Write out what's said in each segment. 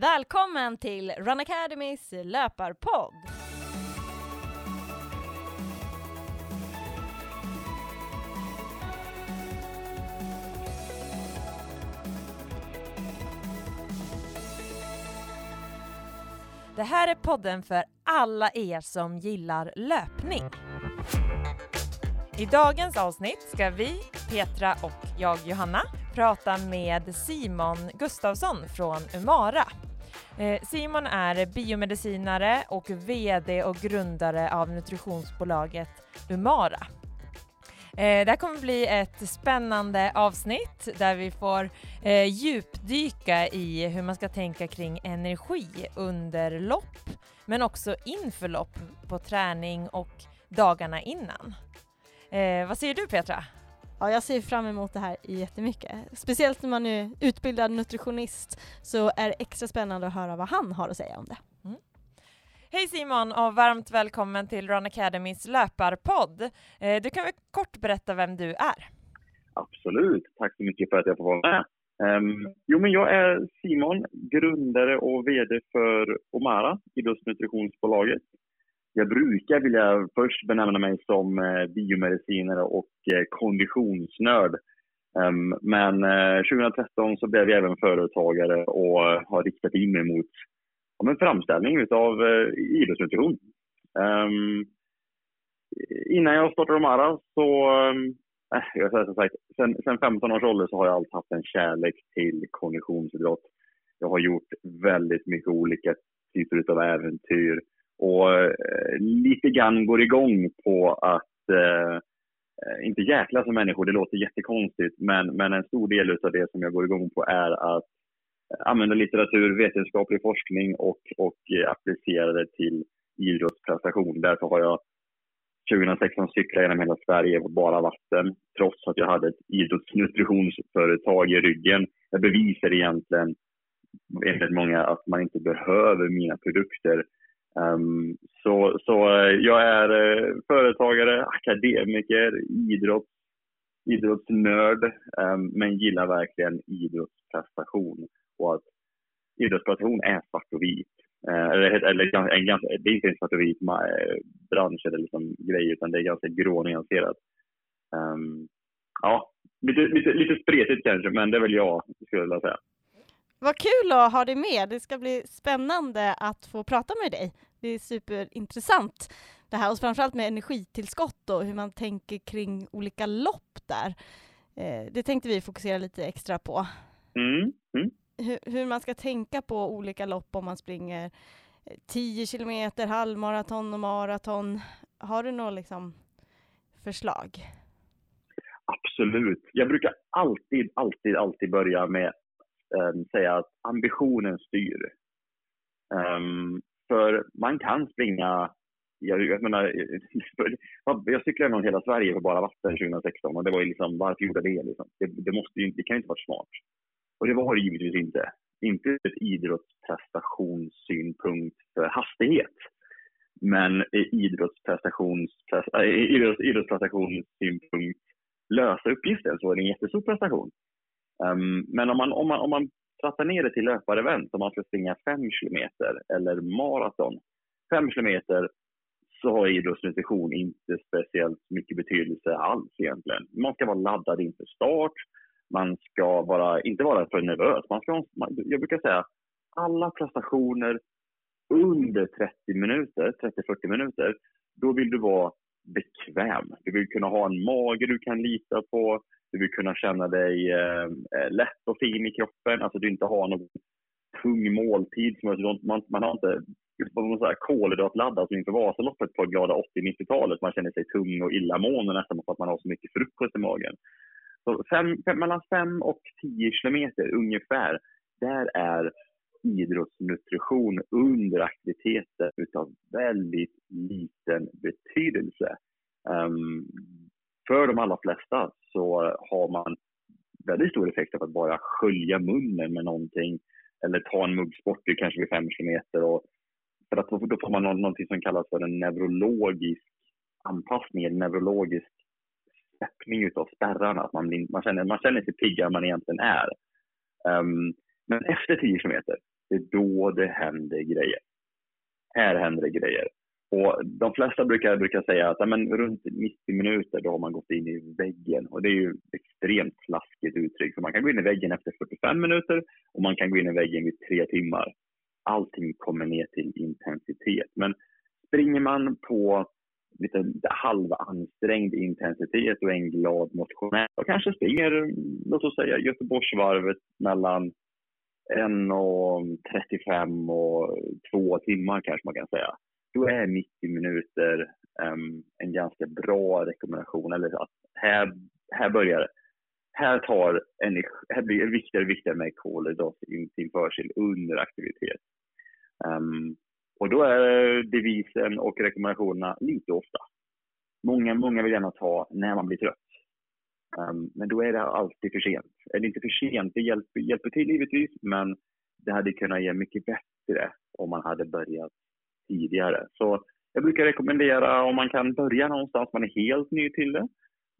Välkommen till Run Academys löparpodd! Det här är podden för alla er som gillar löpning. I dagens avsnitt ska vi, Petra och jag, Johanna, prata med Simon Gustafsson från Umara. Simon är biomedicinare och vd och grundare av nutritionsbolaget Umara. Det här kommer bli ett spännande avsnitt där vi får djupdyka i hur man ska tänka kring energi under lopp, men också inför lopp, på träning och dagarna innan. Vad säger du, Petra? Ja, jag ser fram emot det här jättemycket. Speciellt när man är utbildad nutritionist så är det extra spännande att höra vad han har att säga om det. Mm. Hej Simon och varmt välkommen till Run Academys löparpodd. Du kan väl kort berätta vem du är? Absolut, tack så mycket för att jag får vara med. Men jag är Simon, grundare och vd för Umara, idrottsnutritionsbolaget. Jag brukar vilja först benämna mig som biomedicinare och konditionsnörd. Men 2013 så blev jag även företagare och har riktat in mig mot en framställning av idrottsnutrition. Innan jag startade Umara så, sen 15 års ålder så har jag alltid haft en kärlek till konditionsidrott. Jag har gjort väldigt mycket olika typer av äventyr. Och lite grann går igång på att, inte jäkla som människor, det låter jättekonstigt, men en stor del av det som jag går igång på är att använda litteratur, vetenskaplig forskning och applicera det till idrottsprestation. Därför har jag 2016 cyklat genom hela Sverige på bara vatten, trots att jag hade ett idrottsnutritionsföretag i ryggen. Jag bevisar egentligen enligt många att man inte behöver mina produkter. Jag är företagare, akademiker, idrottsnörd, men gillar verkligen idrottsprestation. Och att idrottsprestation är svart och vit. Det är inte en svart och vit bransch eller liksom grej, utan det är ganska grånyanserat. Lite spretigt kanske, men det är väl jag skulle vilja säga. Vad kul att ha dig med. Det ska bli spännande att få prata med dig. Det är superintressant det här, och framförallt med energitillskott och hur man tänker kring olika lopp där. Det tänkte vi fokusera lite extra på. Mm. Hur man ska tänka på olika lopp om man springer 10 kilometer, halvmaraton och maraton. Har du några förslag? Absolut. Jag brukar alltid börja med säga att ambitionen styr. För man kan springa, jag cyklade genom hela Sverige på bara vatten 2016, och det var ju varför gjorde jag det? Det kan ju inte vara smart. Och det var det givetvis inte. Inte ett idrottsprestationssynpunkt för hastighet, men idrottsprestationssynpunkt lösa uppgiften, så är det en jättestor prestation. Men om man trattar ner det till löparevent, om man ska springa 5 kilometer eller maraton, 5 kilometer, så har idrottsnutrition inte speciellt mycket betydelse alls egentligen. Man ska vara laddad inför start, man ska inte vara för nervös. Jag brukar säga alla prestationer under 30-40 minuter, då vill du vara bekväm. Du vill kunna ha en mage du kan lita på. Du vill kunna känna dig lätt och fin i kroppen. Alltså du inte har någon tung måltid. Man har inte kolhydratladdad som inför Vasaloppet på glada 80-90-talet. Man känner sig tung och illamående nästan för att man har så mycket frukost i magen. Så mellan 5 och 10 kilometer ungefär, där är idrottsnutrition under aktiviteter utav väldigt liten betydelse. För de allra flesta så har man väldigt stor effekt av att bara skölja munnen med någonting eller ta en muggsport kanske vid 5 kilometer. Och för att då får man någonting som kallas för en neurologisk anpassning, en neurologisk släppning utav spärrarna. Att man känner sig piggare än man egentligen är. Men efter 10 kilometer, Det är då det händer grejer. Här händer det grejer. Och de flesta brukar säga att men, runt 90 minuter då har man gått in i väggen. Och det är ju ett extremt slaskigt uttryck. För man kan gå in i väggen efter 45 minuter och man kan gå in i väggen vid 3 timmar. Allting kommer ner till intensitet. Men springer man på lite halvansträngd intensitet och en glad motionär och kanske springer, låt oss säga, Göteborgsvarvet mellan 1:35 och 2 timmar kanske man kan säga. Då är 90 minuter en ganska bra rekommendation. Eller att här börjar det. Här blir det viktigare med kolhydratsinförsel under aktivitet. Och då är devisen och rekommendationerna lite ofta. Många vill gärna ta när man blir trött. Men då är det alltid för sent. Eller inte för sent, det hjälper till givetvis. Men det hade kunnat ge mycket bättre om man hade börjat tidigare. Så jag brukar rekommendera om man kan börja någonstans man är helt ny till det.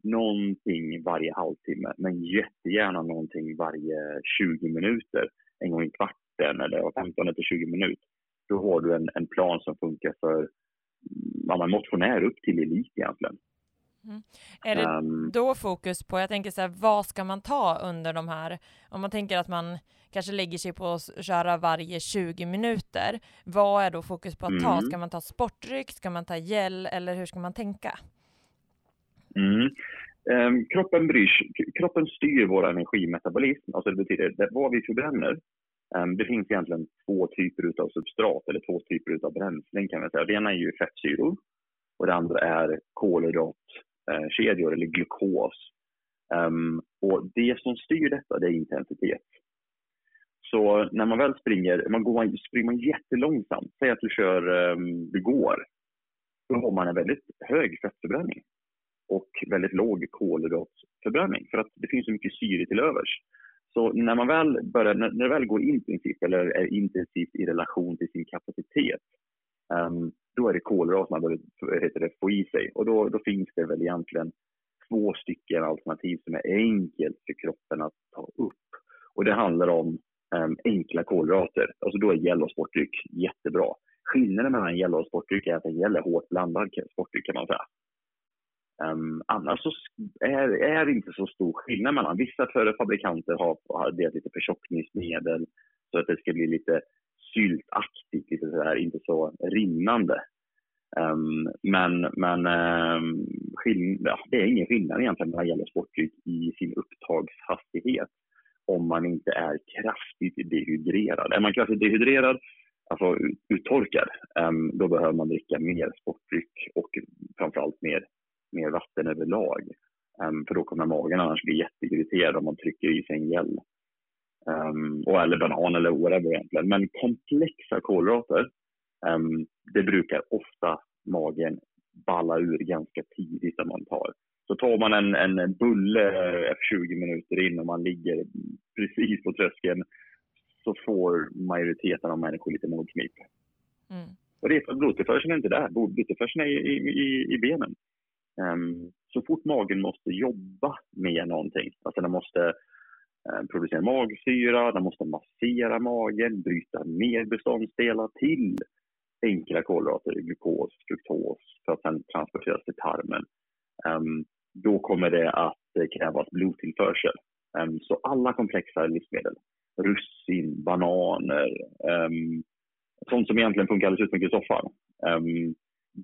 Någonting varje halvtimme. Men jättegärna någonting varje 20 minuter. En gång i kvarten eller 15-20 minuter. Då har du en plan som funkar för man motionär upp till elit egentligen. Mm. Är det då fokus på, jag tänker så här, vad ska man ta under de här, om man tänker att man kanske lägger sig på att köra varje 20 minuter, vad är då fokus på att ta? Ska man ta sportdryck, ska man ta gel eller hur ska man tänka? Kroppen styr vår energimetabolism, alltså det betyder vad vi förbränner. Det finns egentligen 2 typer av substrat eller 2 typer av bränslen kan man säga. Det ena är ju fettsyror och det andra är kolhydratkedjor eller glukos. Och det som styr detta, det är intensitet. Så när man väl springer, springer man jättelångsamt, säg att du går, då har man en väldigt hög fettförbränning och väldigt låg kolhydratförbränning för att det finns så mycket syre till övers. Så när man väl börjar, när väl går intensivt eller är intensivt i relation till sin kapacitet, då är det kolhydrat man börjar få i sig. Och då finns det väl egentligen 2 alternativ som är enkelt för kroppen att ta upp. Och det handlar om enkla kolhydrater. Alltså då är gel och sportdryck jättebra. Skillnaden mellan gel och sportdryck är att det gäller hårt blandad sportdryck kan man säga. Annars så är det inte så stor skillnad mellan. Vissa fabrikanter har det lite förtjockningsmedel så att det ska bli lite syltaktigt, lite så här, inte så rinnande. Det är ingen skillnad egentligen när det gäller sportdryck i sin upptagshastighet om man inte är kraftigt dehydrerad. Är man kraftigt dehydrerad, alltså uttorkad, då behöver man dricka mer sportdryck och framförallt mer vatten överlag. För då kommer magen annars bli jätteirriterad om man trycker i sig en gel. Eller banan eller whatever egentligen. Men komplexa kolhydrater, det brukar ofta magen balla ur ganska tidigt när man tar. Så tar man en bulle 20 minuter in och man ligger precis på tröskeln så får majoriteten av människor lite magknip. Och det är för att blodtillförseln är inte där. Blodtillförseln är i benen. Så fort magen måste jobba med någonting, alltså den måste producera magsyra, den måste massera magen, bryta ner beståndsdelar till enkla kolhydrater, glukos, fruktos för att sedan transporteras till tarmen, då kommer det att krävas blodtillförsel. Så alla komplexa livsmedel, russin, bananer, sånt som egentligen funkar alldeles utmärkt i soffan,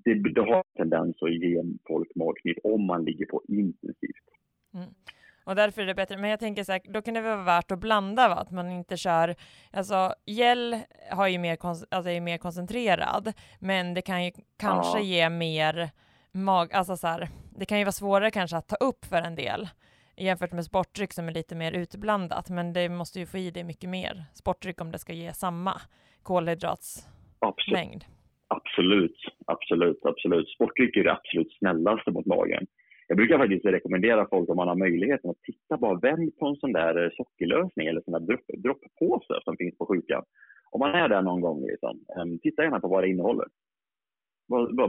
det har tendens att ge folk magknip om man ligger på intensivt. Och därför är det bättre. Men jag tänker så här, då kan det vara värt att blanda, va? Att man inte kör, alltså gel har ju mer är mer koncentrerad, men det kan ju kanske ge mer det kan ju vara svårare kanske att ta upp för en del jämfört med sportdryck som är lite mer utblandat, men det måste ju få i det mycket mer sportdryck om det ska ge samma kolhydratsmängd. Absolut. Sportdryck är det absolut snällaste mot magen. Jag brukar faktiskt rekommendera folk om man har möjligheten att titta bara vänd på en sån där sockerlösning eller sån där dropppåse som finns på sjukan. Om man är där någon gång, liksom, titta gärna på vad det innehåller.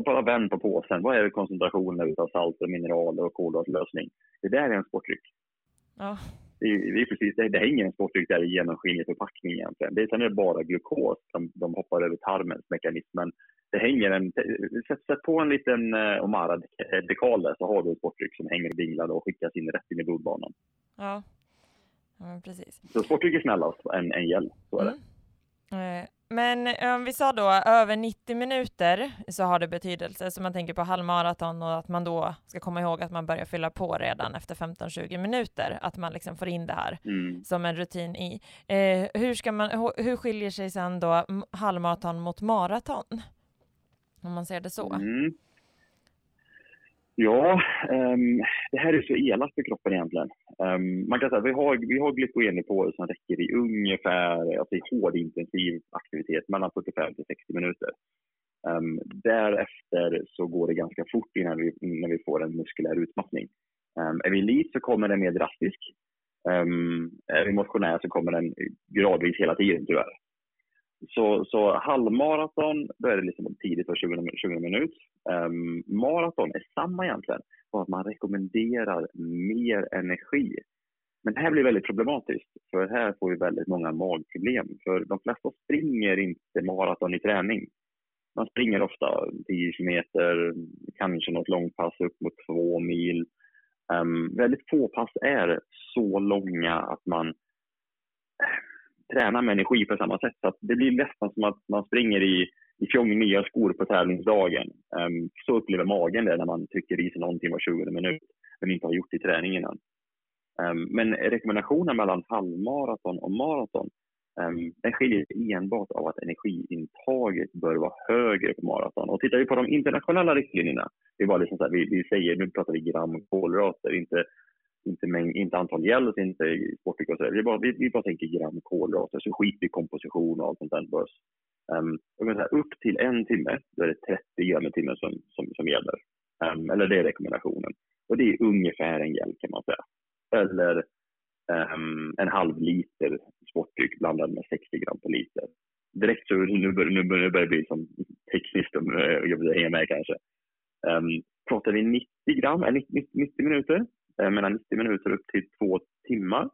Bara vänd på påsen. Vad är det koncentrationen av salt och mineraler och kolhydratlösning? Det där är en sportdryck. Ja, det är precis det hänger en småstyck där i genomskinlig förpackning egentligen. Det är bara glukos, de hoppar över tarmens mekanismen. Det hänger en, sätt på en liten Omara-dekal där, så har du ett sportdryck som hänger dinglad och skickas in rätt in i blodbanan. Ja, ja precis. Så sportdryck är snällast en gel, så är det. Men om vi sa då över 90 minuter så har det betydelse, så man tänker på halvmaraton och att man då ska komma ihåg att man börjar fylla på redan efter 15-20 minuter, att man liksom får in det här som en rutin i. Hur skiljer sig sen då halvmaraton mot maraton? Om man ser det så. Mm. Ja, det här är så elakt för kroppen egentligen. Man kan säga att vi har glykogenpåslag som räcker i ungefär, alltså i hård intensiv aktivitet, mellan 45 till 60 minuter. Därefter så går det ganska fort innan vi får en muskulär utmattning. Är vi elit så kommer den mer drastisk. Är vi motionär så kommer den gradvis hela tiden tyvärr. Så halvmaraton, då är det liksom tidigt för 20 minuter. Maraton är samma egentligen, för att man rekommenderar mer energi. Men det här blir väldigt problematiskt, för här får vi väldigt många magproblem. För de flesta springer inte maraton i träning. Man springer ofta 10 kilometer, kanske något långpass upp mot 2 mil. Väldigt få pass är så långa att man träna med energi på samma sätt. Så att det blir nästan som att man springer i fjong nya skor på tävlingsdagen. Så upplever magen det när man trycker i sig någonting var 20 minut men inte har gjort i träningen än. Men rekommendationen mellan halvmaraton och maraton den skiljer enbart av att energiintaget bör vara högre på maraton. Och tittar vi på de internationella riktlinjerna, det är bara liksom så här, vi säger, nu pratar vi gram kolhydrater, inte antal gel, inte sportdryck och sådär. Vi bara tänker gram kolhydrater, så skit i komposition och allt sånt där. Upp till 1 timme, då är det 30 gram i timmen som gäller. Eller det är rekommendationen. Och det är ungefär en gel kan man säga. Eller 1,5 liter sportdryck blandad med 60 gram per liter. Direkt så nu börjar det bli som tekniskt om jag hänger med kanske. Pratar vi 90 gram, 90 minuter? Mellan 90 minuter upp till 2 timmar,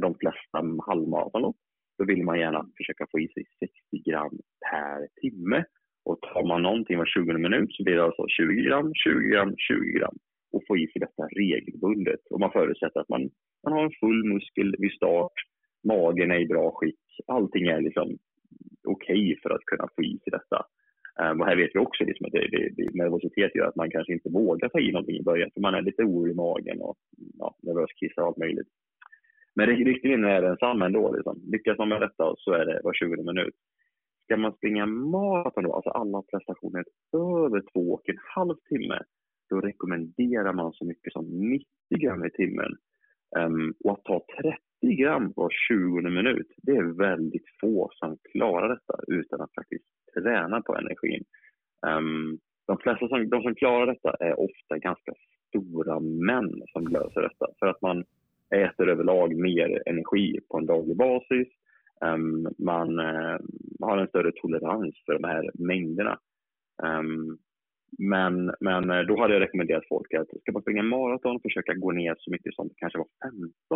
de flesta halvmaraton, då vill man gärna försöka få i sig 60 gram per timme. Och tar man någonting var 20 minuter så blir det alltså 20 gram, 20 gram, 20 gram. Och få i sig detta regelbundet. Och man förutsätter att man har en full muskel vid start, magen är i bra skick, allting är liksom okej för att kunna få i sig detta. Och här vet vi också liksom att det nervositet gör att man kanske inte vågar ta i någonting i början. För man är lite orolig i magen och nervös kissa och allt möjligt. Men riktningen är densamma ändå. Liksom. Lyckas man med detta så är det var 20 minut. Ska man springa maraton då, alltså alla prestationer över 2,5 timme, då rekommenderar man så mycket som 90 gram i timmen. Och att ta 30 gram var 20 minut, det är väldigt få som klarar detta utan att faktiskt träna på energin. De flesta som klarar detta är ofta ganska stora män som löser detta. För att man äter överlag mer energi på en daglig basis. Man har en större tolerans för de här mängderna. Men då hade jag rekommenderat folk att ska man springa maraton, försöka gå ner så mycket som kanske var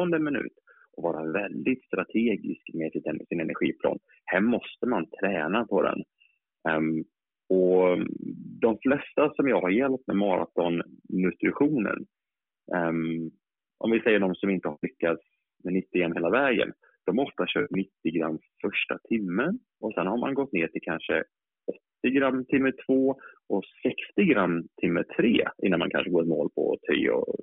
15 minut och vara väldigt strategisk med sin energiplan. Här måste man träna på den. Och de flesta som jag har hjälpt med maratonnutritionen, om vi säger de som inte har lyckats med 90 gram hela vägen, de har ofta kört 90 gram första timmen och sen har man gått ner till kanske 80 gram timme 2 och 60 gram timme 3 innan man kanske går ett mål på 10 och,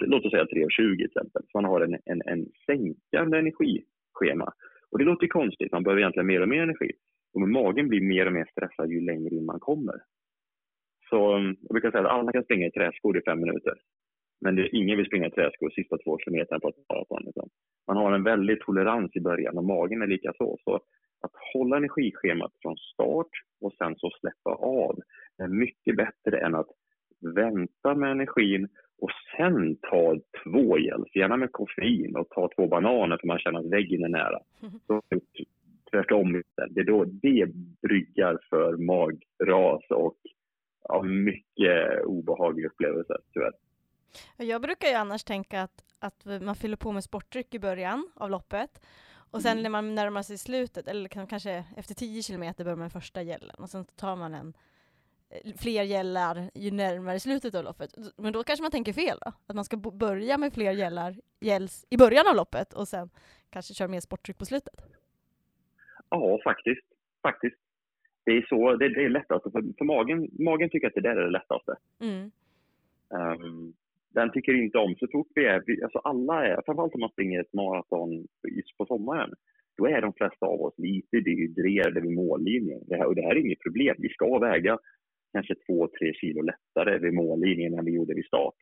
låt oss säga 3,20 till exempel. Så man har en sänkande energischema. Och det låter konstigt, man behöver egentligen mer och mer energi. Och magen blir mer och mer stressad ju längre in man kommer. Så jag brukar säga att alla kan springa i träskor i 5 minuter. Men det är ingen vill springa i träskor sista 2 kilometer på ett maraton. Man har en väldigt tolerans i början och magen är lika så. Så att hålla energischemat från start och sen så släppa av är mycket bättre än att vänta med energin och sen ta 2 gel, gärna med koffein, och ta 2 bananer för man känner att väggen är nära. Så tvärtom, det är då det bryggar för magras och mycket obehagliga upplevelser tyvärr. Jag brukar ju annars tänka att man fyller på med sportdryck i början av loppet. Och sen när man närmar sig slutet, eller kanske efter 10 kilometer börjar man första gällen. Och sen tar man fler gällar ju närmare slutet av loppet. Men då kanske man tänker fel då. Att man ska börja med fler gälls i början av loppet. Och sen kanske köra mer sportdryck på slutet. Ja, faktiskt. Det är lättaste. För magen tycker att det där är det lättaste. Mm. Den tycker inte om så fort framförallt om man springer ett maraton på sommaren, då är de flesta av oss lite dehydrerade vid mållinjen. Det här är inget problem. Vi ska väga kanske 2-3 kilo lättare vid mållinjen än vi gjorde vid start.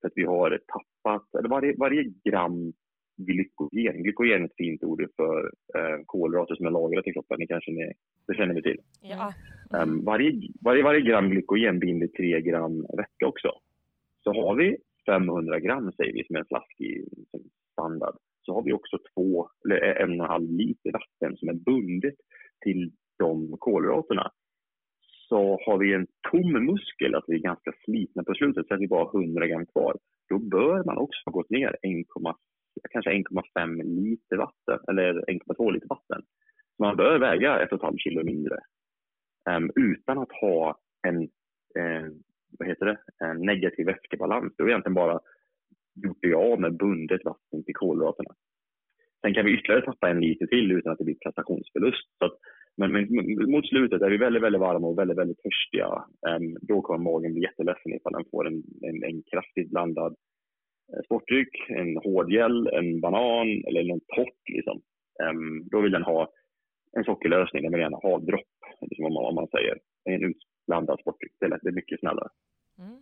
För att vi har tappat, eller varje gram glykogen. Glykogen är ett fint ord för kolhydrater som är lagrat i kroppen. Det känner vi till. Ja. Varje gram glykogen binder 3 gram vätska också. Så har vi 500 gram, säger vi, som en flaskig standard, så har vi också 1,5 liter vatten som är bundet till de kolhydraterna. Så har vi en tom muskel, att vi är ganska slitna på slutet, så att vi bara har 100 gram kvar. Då bör man också ha gått ner kanske 1,5 liter vatten, eller 1,2 liter vatten. Så man bör väga 1,5 kilo mindre. Utan att ha en negativ vätskebalans. Det är egentligen bara gjort det av med bundet vatten till kolhydraterna. Sen kan vi ytterligare tappa 1 liter till utan att det blir prestationsförlust. Så att, men mot slutet är vi väldigt, väldigt varma och väldigt, väldigt törstiga. Då kommer magen bli jätteledsen ifall den får en kraftigt blandad sportdryck, en hårdgäll, en banan eller någon torrt. Liksom. Då vill den ha en sockerlösning, den vill gärna ha dropp, liksom om man säger. En blandad sportdryck, det är mycket snällare. Mm,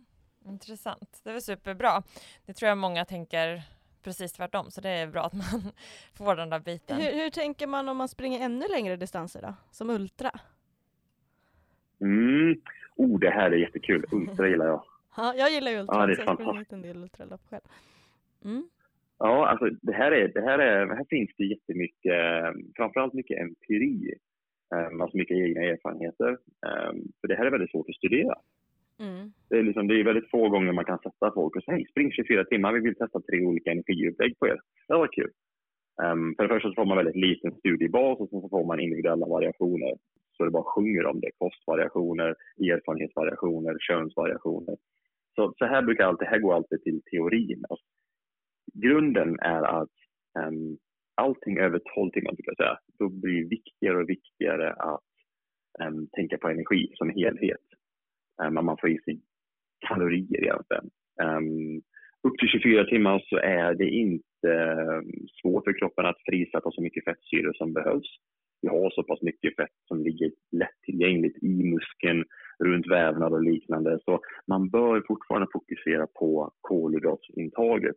intressant, det var superbra. Det tror jag många tänker precis tvärtom, så det är bra att man får den där biten. Hur tänker man om man springer ännu längre distanser då? Som ultra? Det här är jättekul. Ultra gillar jag. Ja, jag gillar ultra. Ja, det är fantastiskt. En del ultralopp själv. Mm. Ja, alltså här finns det jättemycket, framförallt mycket empiri. Alltså mycket egna erfarenheter. För det här är väldigt svårt att studera. Mm. Det är väldigt få gånger man kan sätta folk och säga, hej, spring 24 timmar, vi vill testa 3 olika energiupplägg på er. Det var kul. För det första så får man väldigt liten studiebas, och sen så får man individuella variationer. Så det bara sjunger om det. Kostvariationer, erfarenhetsvariationer, könsvariationer. Så här brukar allt det här gå alltid till teorin. Alltså, grunden är att allting över 12 timmar, skulle jag säga, då blir det viktigare och viktigare att tänka på energi som helhet. När man får i sig kalorier egentligen. Upp till 24 timmar så är det inte svårt för kroppen att frisätta så mycket fettsyror som behövs. Vi har så pass mycket fett som ligger lättillgängligt i muskeln, runt vävnad och liknande. Så man bör fortfarande fokusera på kolhydratsintaget.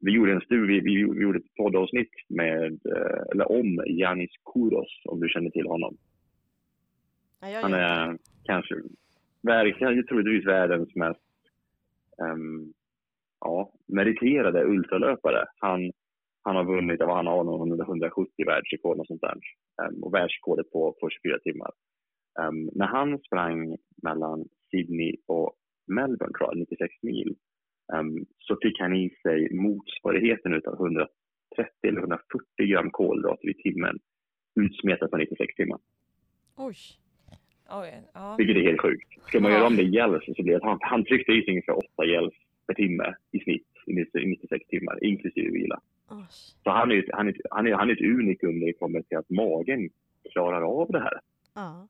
Vi gjorde en studie, vi gjorde ett poddavsnitt om Janis Kouros, om du känner till honom. Ja, han är kanske verkligen troligtvis världens mest meriterade ultralöpare. Han har vunnit av Anna Arnold 170 världsrekord och sånt där. Och världsrekordet på 24 timmar. När han sprang mellan Sydney och Melbourne, tror jag, 96 mil. Så fick han i sig motsvarigheten utav 130 eller 140 gram kolhydrater i timmen utsmetat på 96 timmar. Oj. Ja. Vilket är helt sjukt. Ska man göra om det gälls, så blir det att han tryckte i sig ungefär 8 gälls per timme i snitt i 96 timmar, inklusive vila. Oj. Så han är ett unikum när det kommer till att magen klarar av det här. Ja.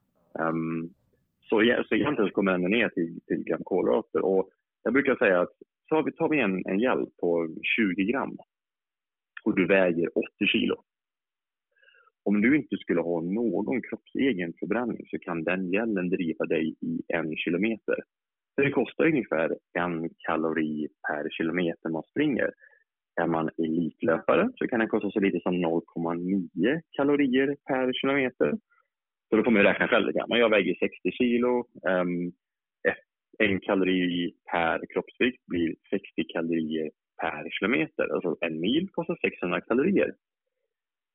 Så egentligen kommer han ner till gram kolhydrater, och jag brukar säga att tar vi en gäll på 20 gram och du väger 80 kilo. Om du inte skulle ha någon kroppsegen förbränning så kan den gällen driva dig i 1 kilometer. Det kostar ungefär 1 kalori per kilometer man springer. Är man elitlöpare så kan den kosta så lite som 0,9 kalorier per kilometer. Så då får man räkna själv. Jag väger 60 kilo. 1 kalori per kroppsvikt blir 60 kalorier per kilometer. Alltså 1 mil kostar 600 kalorier.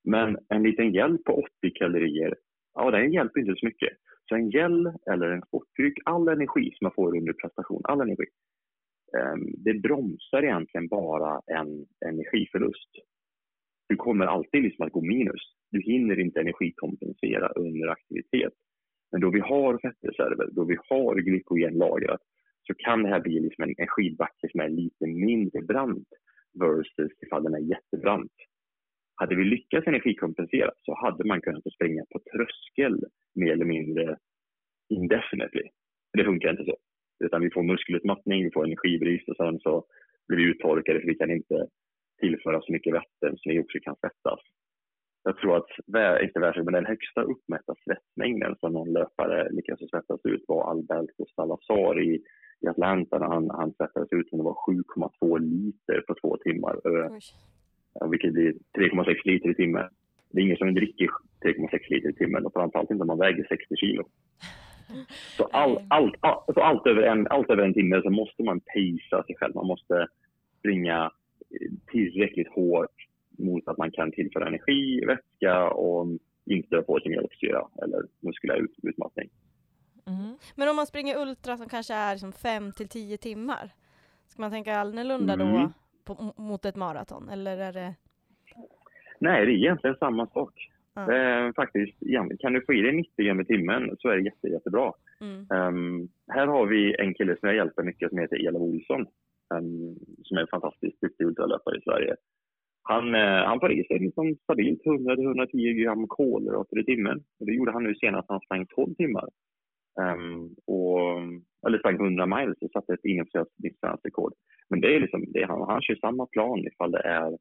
Men en liten gäll på 80 kalorier, den hjälper inte så mycket. Så en gäll eller en sportdryck, all energi som man får under prestation, det bromsar egentligen bara en energiförlust. Du kommer alltid liksom att gå minus. Du hinner inte energikompensera under aktivitet. Men då vi har fettreserver, då vi har glykogen lagrat, så kan det här bli liksom en skidbacke som är lite mindre brant versus ifall den är jättebrant. Hade vi lyckats energikompensera så hade man kunnat springa på tröskel mer eller mindre indefinitely. Det funkar inte så. Utan vi får muskelutmattning, vi får energibrist och sen så blir vi uttorkade för vi kan inte tillföra så mycket vatten så vi också kan svettas. Jag tror att inte värre, men den högsta uppmätta svettmängden som någon löpare lyckades svettas ut var Alberto Salazar i Atlanta. Han svettades ut som det var 7,2 liter på 2 timmar. Vilket blir 3,6 liter i timmen. Det är ingen som dricker 3,6 liter i timmen och framförallt inte om man väger 60 kilo. Så allt över en timme så måste man pacea sig själv. Man måste springa tillräckligt hårt mot att man kan tillföra energi, vätska och inte på sig mjölksyra eller muskulär utmattning. Mm. Men om man springer ultra som kanske är som 5-10 timmar, ska man tänka annorlunda då mot ett maraton? Eller är det... Nej, det är egentligen samma sak. Faktiskt, kan du få i dig 90 gram i timmen så är det jättebra. Här har vi en kille som jag hjälper mycket som heter Jäla Olsson, som är en fantastisk duktig ultralöpare i Sverige. Han får i sig liksom stabilt 100-110 gram kolhydrater i timmen. Det gjorde han nu senast när han sprang 12 timmar. Eller sprang 100 miles och satte ett inomsvenskt rekord. Men det är liksom, han kör samma plan ifall det är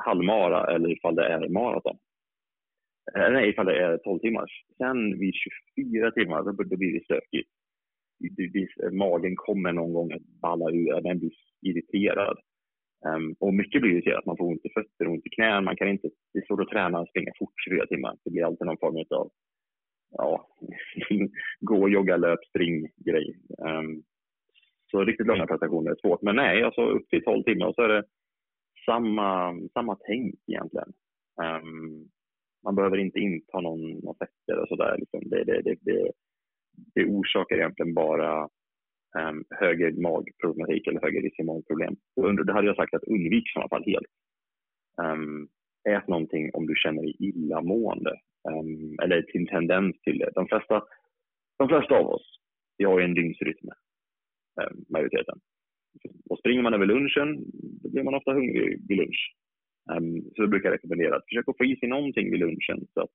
halvmara eller ifall det är maraton. Nej, ifall det är 12 timmars. Sen vid 24 timmar då blir det stökigt. Magen kommer någon gång att balla ur. Den blir irriterad. Och mycket blir det att man får ont i fötter och ont i knän. Man kan inte, det är svårt att träna och springa fort 24 timmar. Det blir alltid någon form av gå, jogga, löp, spring grej. Så riktigt långa prestationer är svårt. Men nej, alltså upp till 12 timmar så är det samma tänk egentligen. Man behöver inte inta någon fetter och sådär. Liksom. Det orsakar egentligen bara högre magproblematik eller högre risk i magproblem. Det hade jag sagt att undvik i alla fall helt. Ät någonting om du känner dig illamående. Eller till tendens till det. De flesta av oss, vi har ju en dygnsrytm. Majoriteten. Och springer man över lunchen, då blir man ofta hungrig vid lunch. Så jag brukar rekommendera att försöka få i sig någonting vid lunchen så att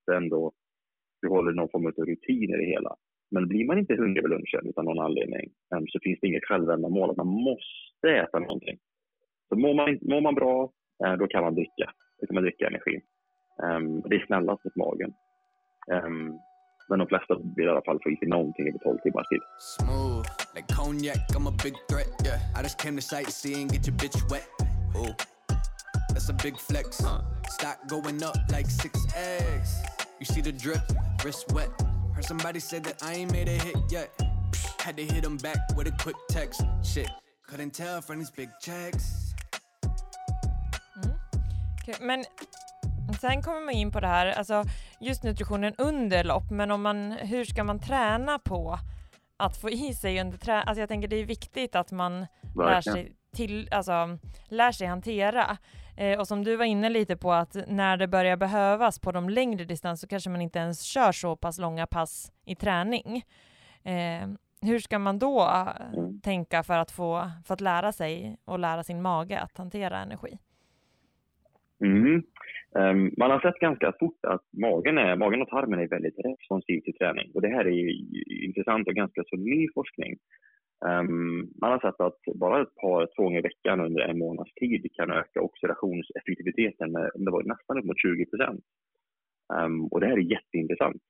du håller någon form av rutiner i det hela. Men blir man inte hungrig vid lunchen utan någon anledning så finns det inget självändamål att man måste äta någonting. Så mår man bra, då kan man dricka. Då kan man dricka energi. Det är snällast mot magen. Men de flesta vill i alla fall få i sig någonting över 12 timmars tid. Smooth, like cognac, I'm a big threat, yeah. I just came to sightsee and get your bitch wet. Oh. That's a big flex. Stock going up like 6x. You see the drip, wrist wet. Heard somebody said that I ain't made a hit yet. Had to hit him back with a quick text. Shit, couldn't tell from these big checks. Okay, men sen kommer man in på det här, alltså just nutritionen under lopp, men hur ska man träna på att få i sig under träning? Alltså jag tänker det är viktigt att man lär sig hantera. Och som du var inne lite på att när det börjar behövas på de längre distans så kanske man inte ens kör så pass långa pass i träning. Hur ska man då tänka för att lära sig och lära sin mage att hantera energi? Man har sett ganska fort att magen och tarmen är väldigt responsiv till träning. Och det här är ju intressant och ganska så ny forskning. Man har sett att bara ett par 2 gånger i veckan under en månads tid kan öka oxidationseffektiviteten med det var nästan upp mot 20%. Och det här är jätteintressant.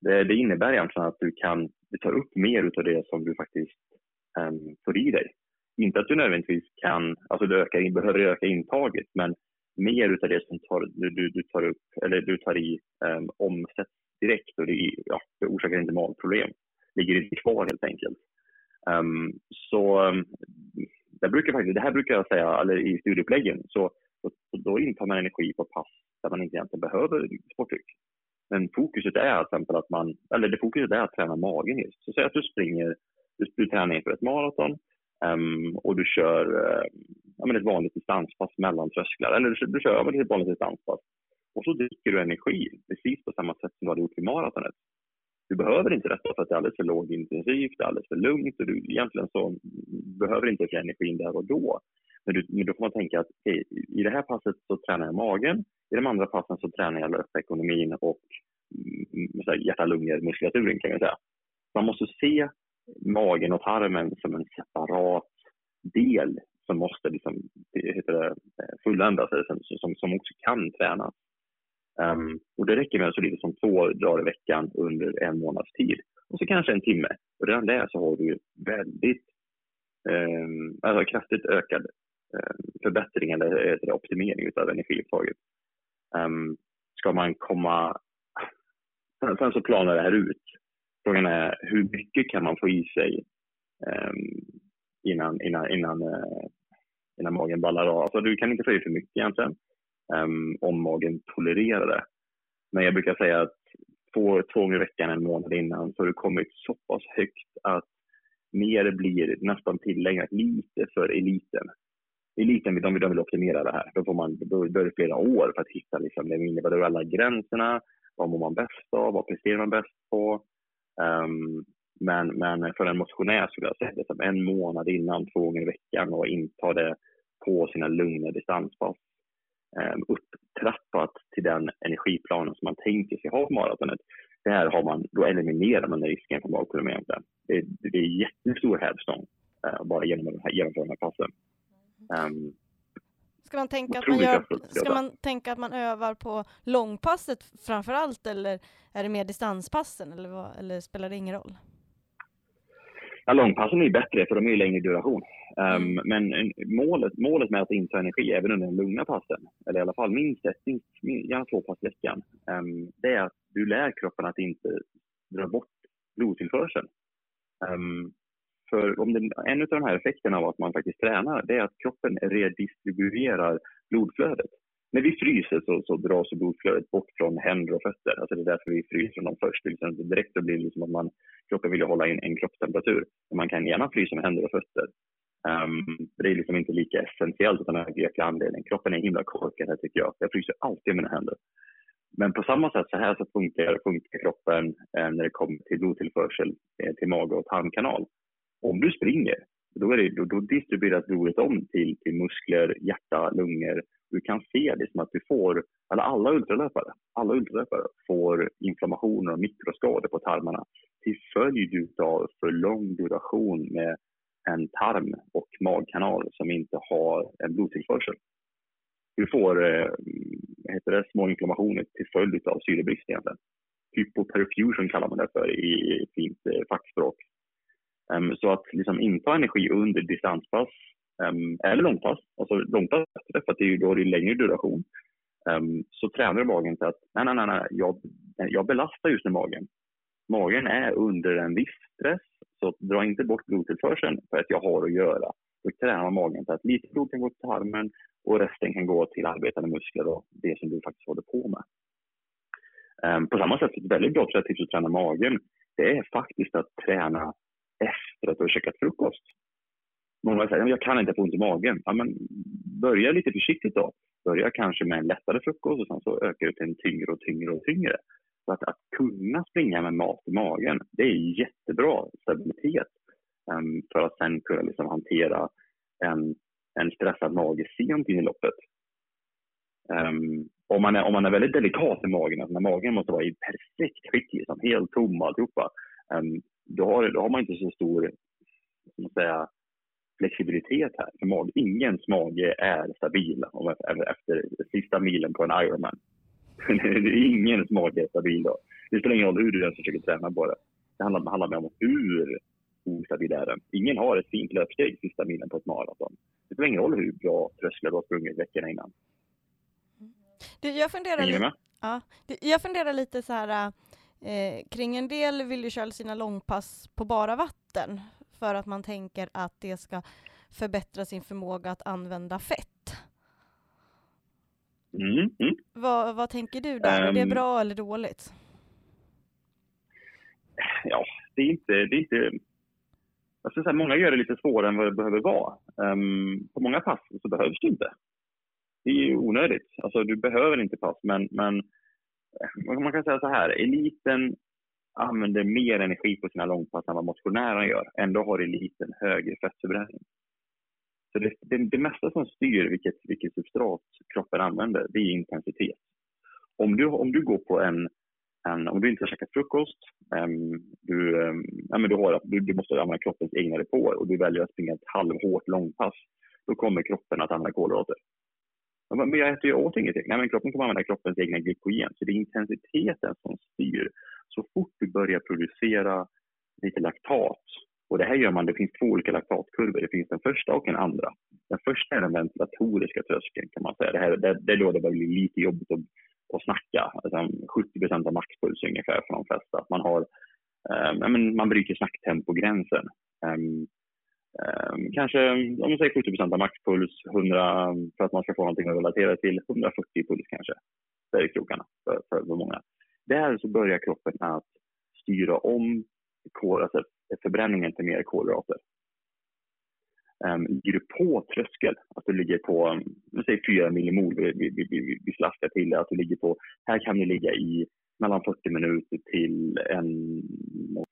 Det innebär egentligen att du tar upp mer av det som du faktiskt får i dig. Inte att du nödvändigtvis behöver öka intaget, men mer av det som du tar upp eller du tar i omsätts direkt och det orsakar inte magproblem. Ligger inte kvar helt enkelt. Det här brukar jag säga, eller i studieuppläggen så då intar man energi på pass där man inte egentligen behöver sporttryck. Men fokuset är till exempel att träna magen just. Så säg att du tränar inför ett maraton Och du kör ett vanligt distanspass mellan trösklar. Eller du kör ett vanligt distanspass. Och så dricker du energi precis på samma sätt som du hade gjort i maratonet. Du behöver inte detta för att det är alldeles för lågintensivt, det är alldeles för lugnt. Och du egentligen så behöver inte öka energin där och då. Men då får man tänka att hej, i det här passet så tränar jag magen. I de andra passen så tränar jag löpekonomin och hjärta-lungor-muskulaturen kan jag säga. Man måste se magen och tarmen som en separat del som måste fullända sig, som också kan träna. Och det räcker med så lite som 2 dagar i veckan under 1 månads tid. Och så kanske 1 timme. Och redan där så har du väldigt kraftigt ökad förbättring eller optimering av energiupptaget. Ska man komma... Sen så planar det här ut. Frågan är hur mycket kan man få i sig innan magen ballar av. Alltså, du kan inte få i för mycket egentligen om magen tolererar det. Men jag brukar säga att 2 gånger i veckan 1 månad innan så har du kommit så pass högt att mer blir nästan tillägnat lite för eliten. Eliten, de vill optimera det här. Då får man börja flera år för att hitta de individuella gränserna. Vad mår man bäst av? Vad presterar man bäst på? Men för en motionär skulle jag säga att 1 månad innan, 2 gånger i veckan och inta det på sina lugna distanspass. Upptrappat till den energiplanen som man tänker sig ha på maratonet. Det här har man, då eliminerar man risken för magkonomi. Det är jättestor hävstång bara genom att genomföra den här passen. Ska man tänka att man övar på långpasset framförallt, eller är det mer distanspassen eller spelar det ingen roll? Ja, långpassen är bättre för de är ju längre duration. Men målet med att inta energi även under den lugna passen, eller i alla fall minst 2 pass i veckan, det är att du lär kroppen att inte dra bort blodtillförseln. För en av de här effekterna av att man faktiskt tränar, det är att kroppen redistribuerar blodflödet. När vi fryser så dras blodflödet bort från händer och fötter. Alltså det är därför vi fryser från dem först. Liksom direkt blir det liksom att kroppen vill hålla in en kroppstemperatur. Men man kan gärna frysa med händer och fötter. Det är liksom inte lika essentiellt utan en greklig anledning. Kroppen är himla korkad här tycker jag. Jag fryser alltid med mina händer. Men på samma sätt så funkar kroppen när det kommer till blodtillförsel till mage och tarmkanal. Om du springer, då distribueras blodet om till muskler, hjärta, lungor. Du kan se det som att du får, eller alla ultralöpare får inflammationer och mikroskador på tarmarna till följd av för lång duration med en tarm och magkanal som inte har en blodtillförsel. Du får små inflammationer till följd av syrebrist egentligen. Hypoperfusion kallar man det för i fint fackspråk. Så att liksom inta energi under distanspass eller långpass. Alltså långpass för att det är ju då det är längre duration. Så tränar magen till att nej, jag belastar just nu magen. Magen är under en viss stress, så dra inte bort blodtillförseln för att jag har att göra. Då tränar magen till att lite blod kan gå till tarmen och resten kan gå till arbetande muskler och det som du faktiskt håller på med. På samma sätt är det väldigt bra tips att träna magen. Det är faktiskt att träna efter att du har käkat frukost. Många säger att jag kan inte få ont i magen. Ja, men börja lite försiktigt då. Börja kanske med en lättare frukost och sen så ökar det till en tyngre. Så att kunna springa med mat i magen, det är jättebra stabilitet för att sen kunna liksom hantera en stressad mage sent in i loppet. Om man är väldigt delikat i magen, alltså när magen måste vara i perfekt skick, liksom, helt tom alltihopa, då har man inte så stor flexibilitet här. För ingens mage är stabil efter sista milen på en Ironman. Ingens mage är stabil då. Det spelar ingen roll hur du ens försöker träna på det. Det handlar mer om hur ostabil är den. Ingen har ett fint löpsteg sista milen på ett maraton. Det spelar ingen roll hur bra trösklar du har sprungit veckorna innan. Jag funderar lite så här... kring en del vill ju köra sina långpass på bara vatten för att man tänker att det ska förbättra sin förmåga att använda fett. Vad tänker du där? Är det bra eller dåligt? Ja, det är inte Jag skulle säga många gör det lite svårare än vad det behöver vara. På många pass så behövs det inte. Det är ju onödigt. Alltså du behöver inte pass. Men man kan säga så här. Eliten använder mer energi på sina långpass än vad motionärerna gör. Ändå har eliten högre fettförbränning. Så det mesta som styr vilket substrat kroppen använder, det är intensitet. Om du går på om du inte har käkat frukost, du måste använda kroppens egna depåer och du väljer att springa ett halvhårt långpass, då kommer kroppen att använda kolhydrater. Men jag äter ju åt ingenting. Nej, men kroppen kommer använda kroppens egna glykogen. Så det är intensiteten som styr. Så fort du börjar producera lite laktat, och det här gör man, det finns två olika laktatkurvor. Det finns den första och den andra. Den första är den ventilatoriska tröskeln, kan man säga. Det är då det blir lite jobbigt att snacka. Alltså 70% av maxpuls ungefär för de flesta. Att man har, man bryter snacktempogränsen. Kanske, om man säger 70% av maxpuls, 100, för att man ska få någonting att relatera till, 140 puls kanske. Där är krokarna för många. Där så börjar kroppen att styra om förbränningen till mer kolhydrater. Ligger du på tröskel, att du ligger på, säg 4 millimol vi slaskar till, att du ligger på, här kan du ligga i mellan 40 minuter till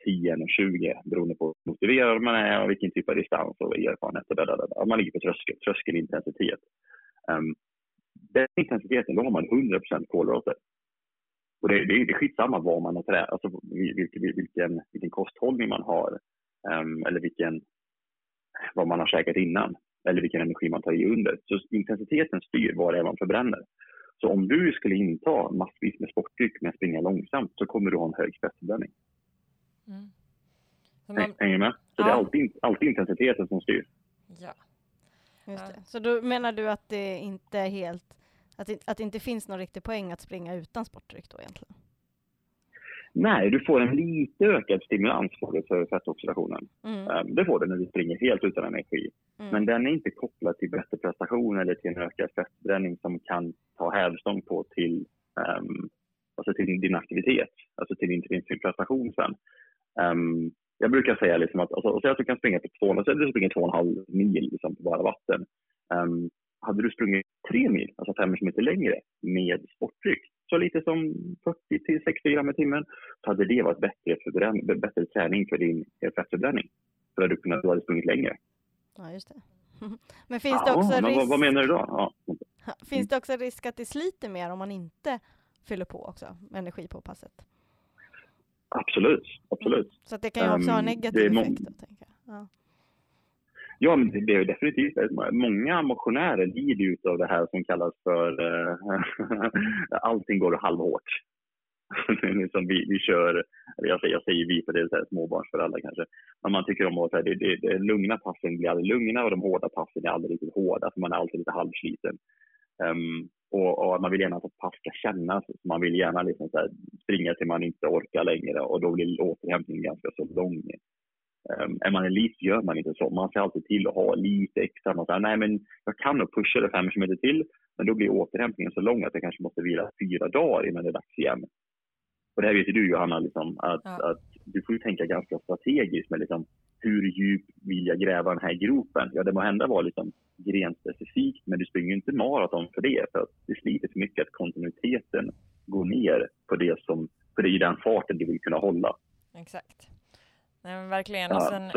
10-20, beroende på hur motiverad man är och vilken typ av distans och erfarenhet. Man ligger på tröskelintensitet. Den intensiteten, då har man 100% kolhydrater. Och det är skitsamma vad man har tränat, alltså vilken kosthållning man har, eller vad man har käkat innan, eller vilken energi man tar i under. Så intensiteten styr vad det är man förbränner. Så om du skulle inta massvis med sportdryck men springa långsamt, så kommer du ha en hög fettförbränning. Hänger med? Så det är alltid intensiteten som styr. Ja. Just det. Så då menar du att det inte är helt... Att det inte finns någon riktig poäng att springa utan sportdryck då egentligen? Nej, du får en lite ökad stimulans för fettoxidationen. Det får du när du springer helt utan energi. Men den är inte kopplad till bättre prestation eller till en ökad fettbränning som kan ta hävstång på till, alltså till din aktivitet. Alltså till din prestation sen. Jag brukar säga liksom att alltså, du kan springa på 2,5 mil liksom, på bara vatten. Hade du sprungit 3 mil, alltså 5 meter längre, med sporttryck, så lite som 40-60 gram i timmen, så hade det varit bättre träning för din fettförbränning. För att du hade sprungit längre. Ja, just det. Men finns det också risk... Vad menar du då? Finns det också risk att det sliter mer om man inte fyller på också energi på passet? Absolut. Så att det kan ju också ha en negativ effekt då, tänker jag. Ja, men det är definitivt. Många motionärer lider ut av det här som kallas för allting går halvhårt. Som vi kör, jag säger vi för det är så här småbarnsföräldrar kanske. Men man tycker om att det lugna passen blir aldrig lugna och de hårda passen är aldrig riktigt hårda. För man är alltid lite halvsliten. Och man vill gärna att pass ska kännas. Man vill gärna liksom så här springa till man inte orkar längre och då blir återhämtningen ganska så lång. Är man elit gör man inte så. Man ser alltid till att ha lite extra. Man säger, nej men jag kan nog pusha det 5 meter till. Men då blir återhämtningen så lång att jag kanske måste vila 4 dagar innan det är dags igen. Och det här vet du Johanna, liksom, att du får tänka ganska strategiskt. Med liksom, hur djup vill jag gräva den här gropen? Ja, det må hända vara liksom grenspecifikt. Men du springer inte maraton för det. För att det sliter för mycket att kontinuiteten går ner på det i den farten du vill kunna hålla. Exakt. Nej, verkligen. Och sen,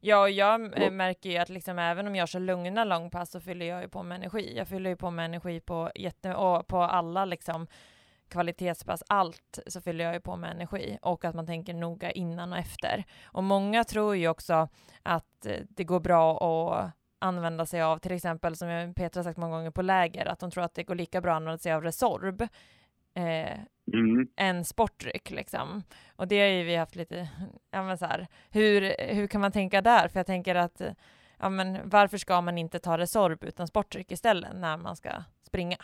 ja, jag märker ju att liksom, även om jag kör lugna långpass så fyller jag ju på med energi. Jag fyller ju på med energi på alla liksom, kvalitetspass. Allt så fyller jag ju på med energi. Och att man tänker noga innan och efter. Och många tror ju också att det går bra att använda sig av, till exempel som Petra sagt många gånger på läger, att de tror att det går lika bra att använda sig av Resorb. En sportdryck liksom. Och det har ju vi haft lite så här, hur kan man tänka där? För jag tänker att varför ska man inte ta Resorb utan sportdryck istället när man ska springa?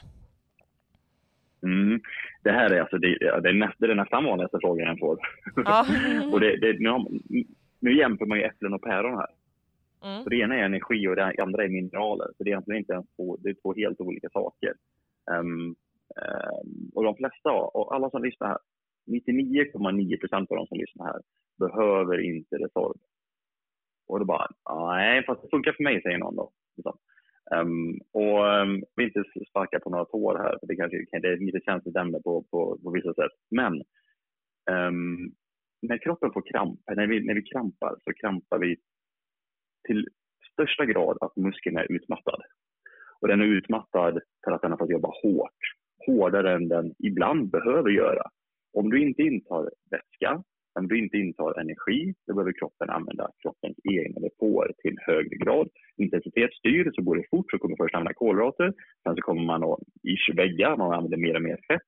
Det här är alltså det är nästan vanligaste frågan jag får. Ja. Och nu jämför man ju äpplen och päron här. Så det ena är energi och det andra är mineraler. Så det är egentligen inte ens två helt olika saker. Och de flesta, och alla som lyssnar här, 99,9% av de som lyssnar här behöver inte resorb. Och då bara, nej, fast det funkar för mig, säger någon då. Vi inte sparka på några tår här, för det kanske det är lite känsligt ämne på vissa sätt. Men när kroppen får kramp, när vi krampar, så krampar vi till största grad att muskeln är utmattad. Och den är utmattad för att den har fått jobba hårt. Hårdare än den ibland behöver göra. Om du inte intar vätska, om du inte intar energi, då behöver kroppen använda kroppens egna depåer till högre grad. Intensitet styr, så går det fort, så kommer först använda kolhydrater. Sen så kommer man att vägga, man använder mer och mer fett.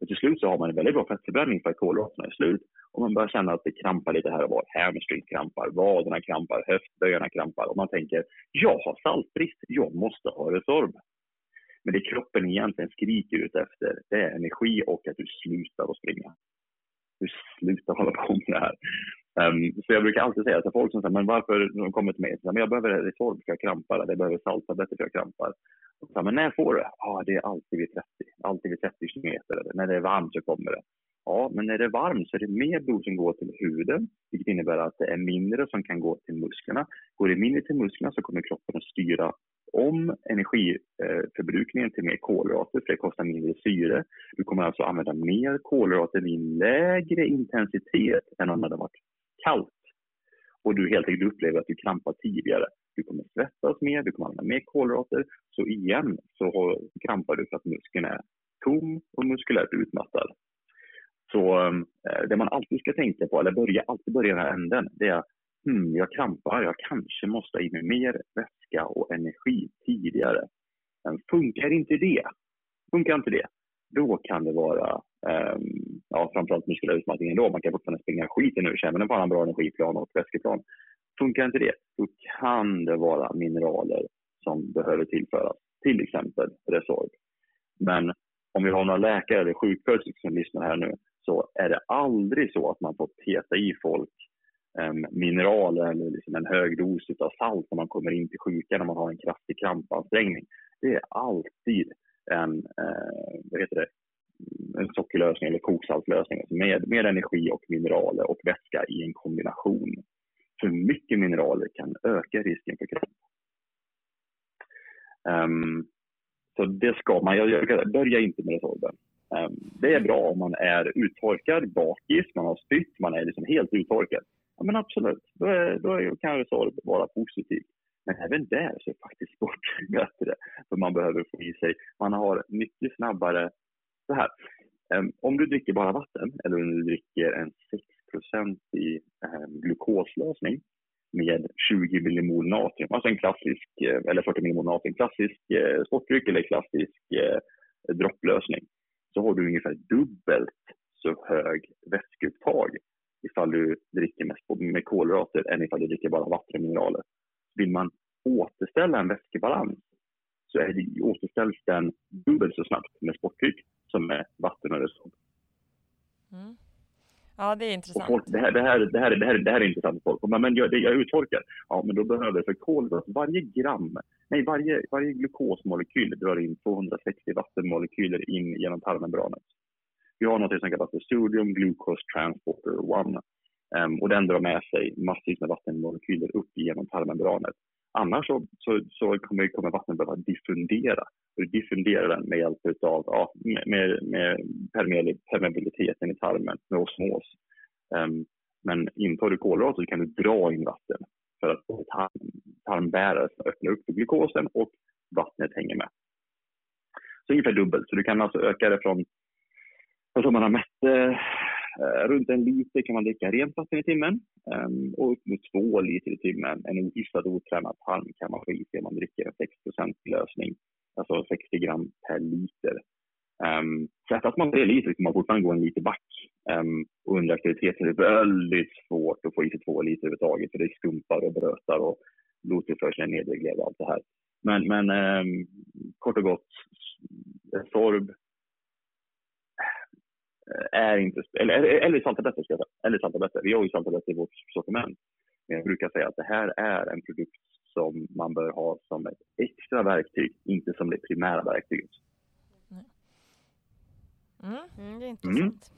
Och till slut så har man en väldigt bra fettförbränning för att kolhydraterna är slut. Och man börjar känna att det krampar lite här och var. Hamstring krampar, vaderna krampar, höftböjarna krampar. Och man tänker, jag har saltbrist, jag måste ha resorb. Men det kroppen egentligen skriker ut efter, det är energi och att du slutar att springa. Du slutar hålla på med det här. Så jag brukar alltid säga till folk som säger, men varför de kommer till mig? Men jag behöver resorb för jag krampar, eller jag behöver saltabletter för jag krampar. Och så, men när får det? Ja, det är alltid vid 30. Alltid vid 30 kilometer. Eller när det är varmt så kommer det. Ja, men när det är varmt så är det mer blod som går till huden, vilket innebär att det är mindre som kan gå till musklerna. Går det mindre till musklerna så kommer kroppen att styra om energiförbrukningen till mer kolhydrater, för det kostar mindre syre. Du kommer alltså använda mer kolhydrater i lägre intensitet än om det hade varit kallt. Och du helt enkelt upplever att du krampar tidigare. Du kommer svettas mer, du kommer använda mer kolhydrater. Så igen så krampar du för att muskeln är tom och muskulärt utmattad. Så det man alltid ska tänka på, eller alltid börja den här änden, det är jag krampar, jag kanske måste ha in med mer vätska och energi tidigare. Men funkar inte det, då kan det vara framförallt muskulär utmattningen då. Man kan fortfarande springa skiten nu, men det är bara en bra energiplan och vätskeplan. Funkar inte det, då kan det vara mineraler som behöver tillföras, till exempel resorb. Men om vi har några läkare eller sjuksköterskor som lyssnar här nu, så är det aldrig så att man får peta i folk mineraler eller liksom en hög dos av salt när man kommer in till sjukan, när man har en kraftig krampansträngning. Det är alltid en sockerlösning eller koksaltlösning, alltså med energi och mineraler och vätska i en kombination. För mycket mineraler kan öka risken för kramp. Så det ska man, jag börjar inte med resorben. Det är bra om man är uttorkad, bakis, man har spytt, man är liksom helt uttorkad. Ja, men absolut, då kan resorb vara positiv. Men även där så är faktiskt sport bättre. För man behöver få i sig, man har mycket snabbare så här. Om du dricker bara vatten, eller om du dricker en 6% i glukoslösning med 20 millimol natrium, alltså en klassisk, eller 40 millimol natrium, klassisk sportdryck eller klassisk dropplösning, så har du ungefär dubbelt så hög vätskeupptag ifall du dricker med kolhydrater än ifall du dricker bara vatten och mineraler. Vill man återställa en vätskebalans, så återställs den dubbelt så snabbt med sportdryck som med vatten och resorb. Mm. Ja, det är intressant. Folk, det här är intressant för folk. Men jag uttorkar. Ja, men då behöver det för kolhydrat. Varje glukosmolekyl drar in 260 vattenmolekyler in genom tarmembranet. Vi har något som kallas för sodium glucose transporter 1. Och den drar med sig massivt med vattenmolekyler upp genom tarmembranet. Annars så kommer vattnet behöva diffundera. Och diffundera den med hjälp av med permeabiliteten i tarmen, med osmos. Men intar du kolhydrater så kan du dra in vatten för att få tarmbärare som öppnar upp för glukosen, och vattnet hänger med. Så ungefär dubbelt. Så du kan alltså öka det från, alltså man har mätt runt 1 liter kan man dricka rent vatten i timmen, och upp mot 2 liter i timmen. En hyfsad otränad tarm kan man få i sig om man dricker en 6% lösning, alltså 60 gram per liter. Så att man 3 liter kan man fortfarande gå en liter back. Och under aktivitet är det väldigt svårt att få i sig 2 liter överhuvudtaget, för det skumpar och brötar och blodtillförseln är nedreglerad och allt det här. Men kort och gott, sorb är inte, eller saltabletter ska jag säga, eller saltabletter. Vi har ju saltabletter i vårt sortiment. Men jag brukar säga att det här är en produkt som man bör ha som ett extra verktyg, inte som det primära verktyget. Det är intressant.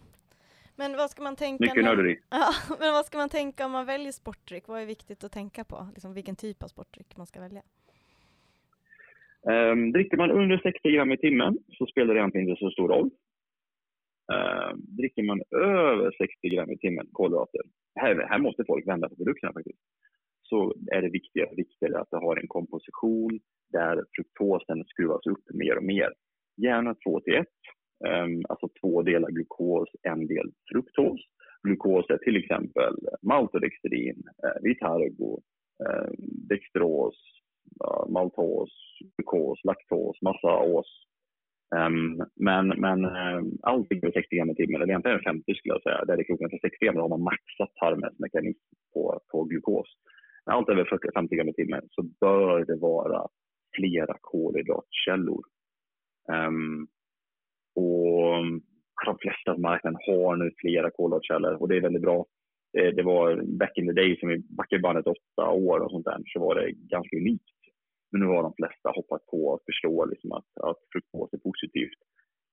Men vad ska man tänka? Mycket nörderi. Ja, men vad ska man tänka om man väljer sportdryck? Vad är viktigt att tänka på? Liksom vilken typ av sportdryck man ska välja? Dricker man under 60 gram i timmen så spelar det egentligen inte så stor roll. Dricker man över 60 gram i timmen kolhydrater, här måste folk vända på produkterna faktiskt, så är det viktigare att det har en komposition där fruktosen skruvas upp mer och mer. Gärna 2:1, alltså 2 delar glukos, 1 del fruktos. Glukos är till exempel maltodextrin, Vitargo, dextros, maltos, glukos, laktos, massaos. Men allting på 60 gram i timmen, eller egentligen 50 skulle jag säga, där det är klockan för 60 gram, då har man maxat tarmens mekanism på glukos. När allt över 40-50 gram i timmen så bör det vara flera kolhydratkällor. Och de flesta marknaden har nu flera kolhydratkällor, och det är väldigt bra. Det var back in the day, som i backerbandet 8 år och sånt där, så var det ganska unikt. Men nu har de flesta hoppat på och förstå liksom att fruktos är positivt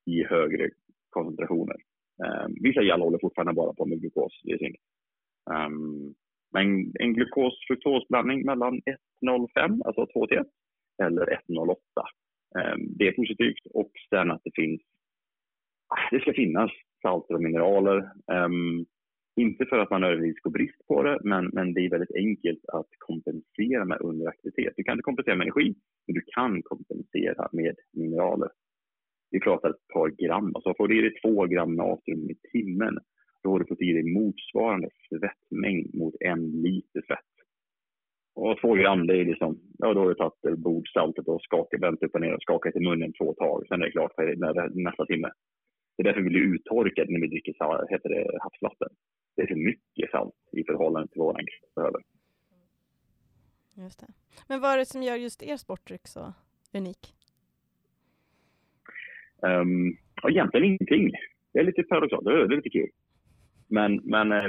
i högre koncentrationer. Vissa gäller håller fortfarande bara på med glukos. Men en glukos-fruktosblandning mellan 1,05, alltså 2:1, eller 1,08. Det är positivt. Och sen att det ska finnas salter och mineraler. Inte för att man nödvändigtvis går brist på det, men det är väldigt enkelt att kompensera med underaktivitet. Du kan inte kompensera med energi, men du kan kompensera med mineraler. Vi pratar ett par gram. Alltså får du i dig 2 gram natrium i timmen, då har du fått i dig motsvarande svettmängd mot 1 liter svett. Och 2 gram, det är liksom, ja, då har du tagit bordsaltet och skakat, vänt upp och ner och skakat i munnen 2 tag. Sen är det klart för nästa timme. Det är därför vi blir uttorkade när vi dricker havsvatten. Det är för mycket salt i förhållande till våran kropp behöver. Just det. Men vad är det som gör just er sportdryck så unik? Egentligen ingenting. Det är lite paradoxalt. Det är lite kul. Men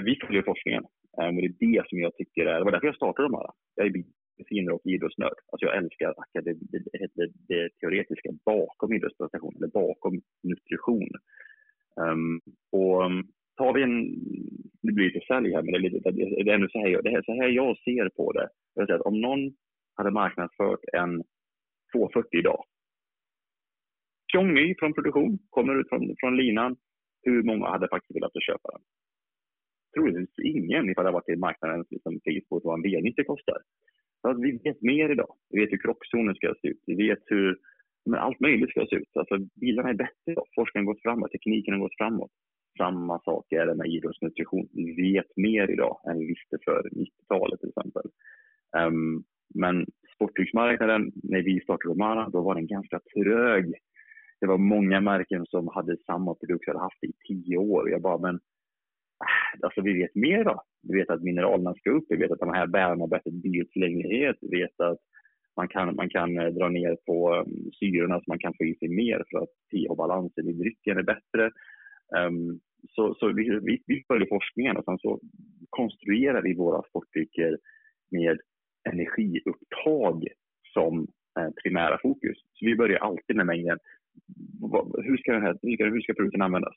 vi följer forskningen. Och det är det som jag tycker är... Det var därför jag startade de här. Jag är biofiner och idrottsnörd. Alltså jag älskar det teoretiska bakom idrottsprestation. Eller bakom nutrition. Tar vi en, det blir lite sälj här, men det är ändå så här jag ser på det. Jag säger att om någon hade marknadsfört en 240 idag. Tjongny från produktion, kommer ut från linan. Hur många hade faktiskt velat att köpa den? Troligtvis ingen, ifall det hade varit i marknaden som pris på vad en V90 kostar. Så att vi vet mer idag. Vi vet hur krockzonen ska se ut. Vi vet hur allt möjligt ska se ut. Alltså bilarna är bättre idag. Forskningen har gått framåt, tekniken har gått framåt. Samma sak är det med idrottsnutrition. Vi vet mer idag än vi visste för 90-talet till exempel. Men sportdrycksmarknaden, när vi startade Umara, då var den ganska trög. Det var många märken som hade samma produkt jag hade haft i 10 år. Jag bara, alltså vi vet mer då. Vi vet att mineralerna ska upp. Vi vet att de här bären har bättre biotillgänglighet. Vi vet att man kan dra ner på syrorna så man kan få i sig mer för att pH-balansen i drycken är bättre. Så vi följer forskningen, och sen så konstruerar vi våra sportdrycker med energiupptag som primära fokus. Så vi börjar alltid med mängden. Hur ska produkten användas?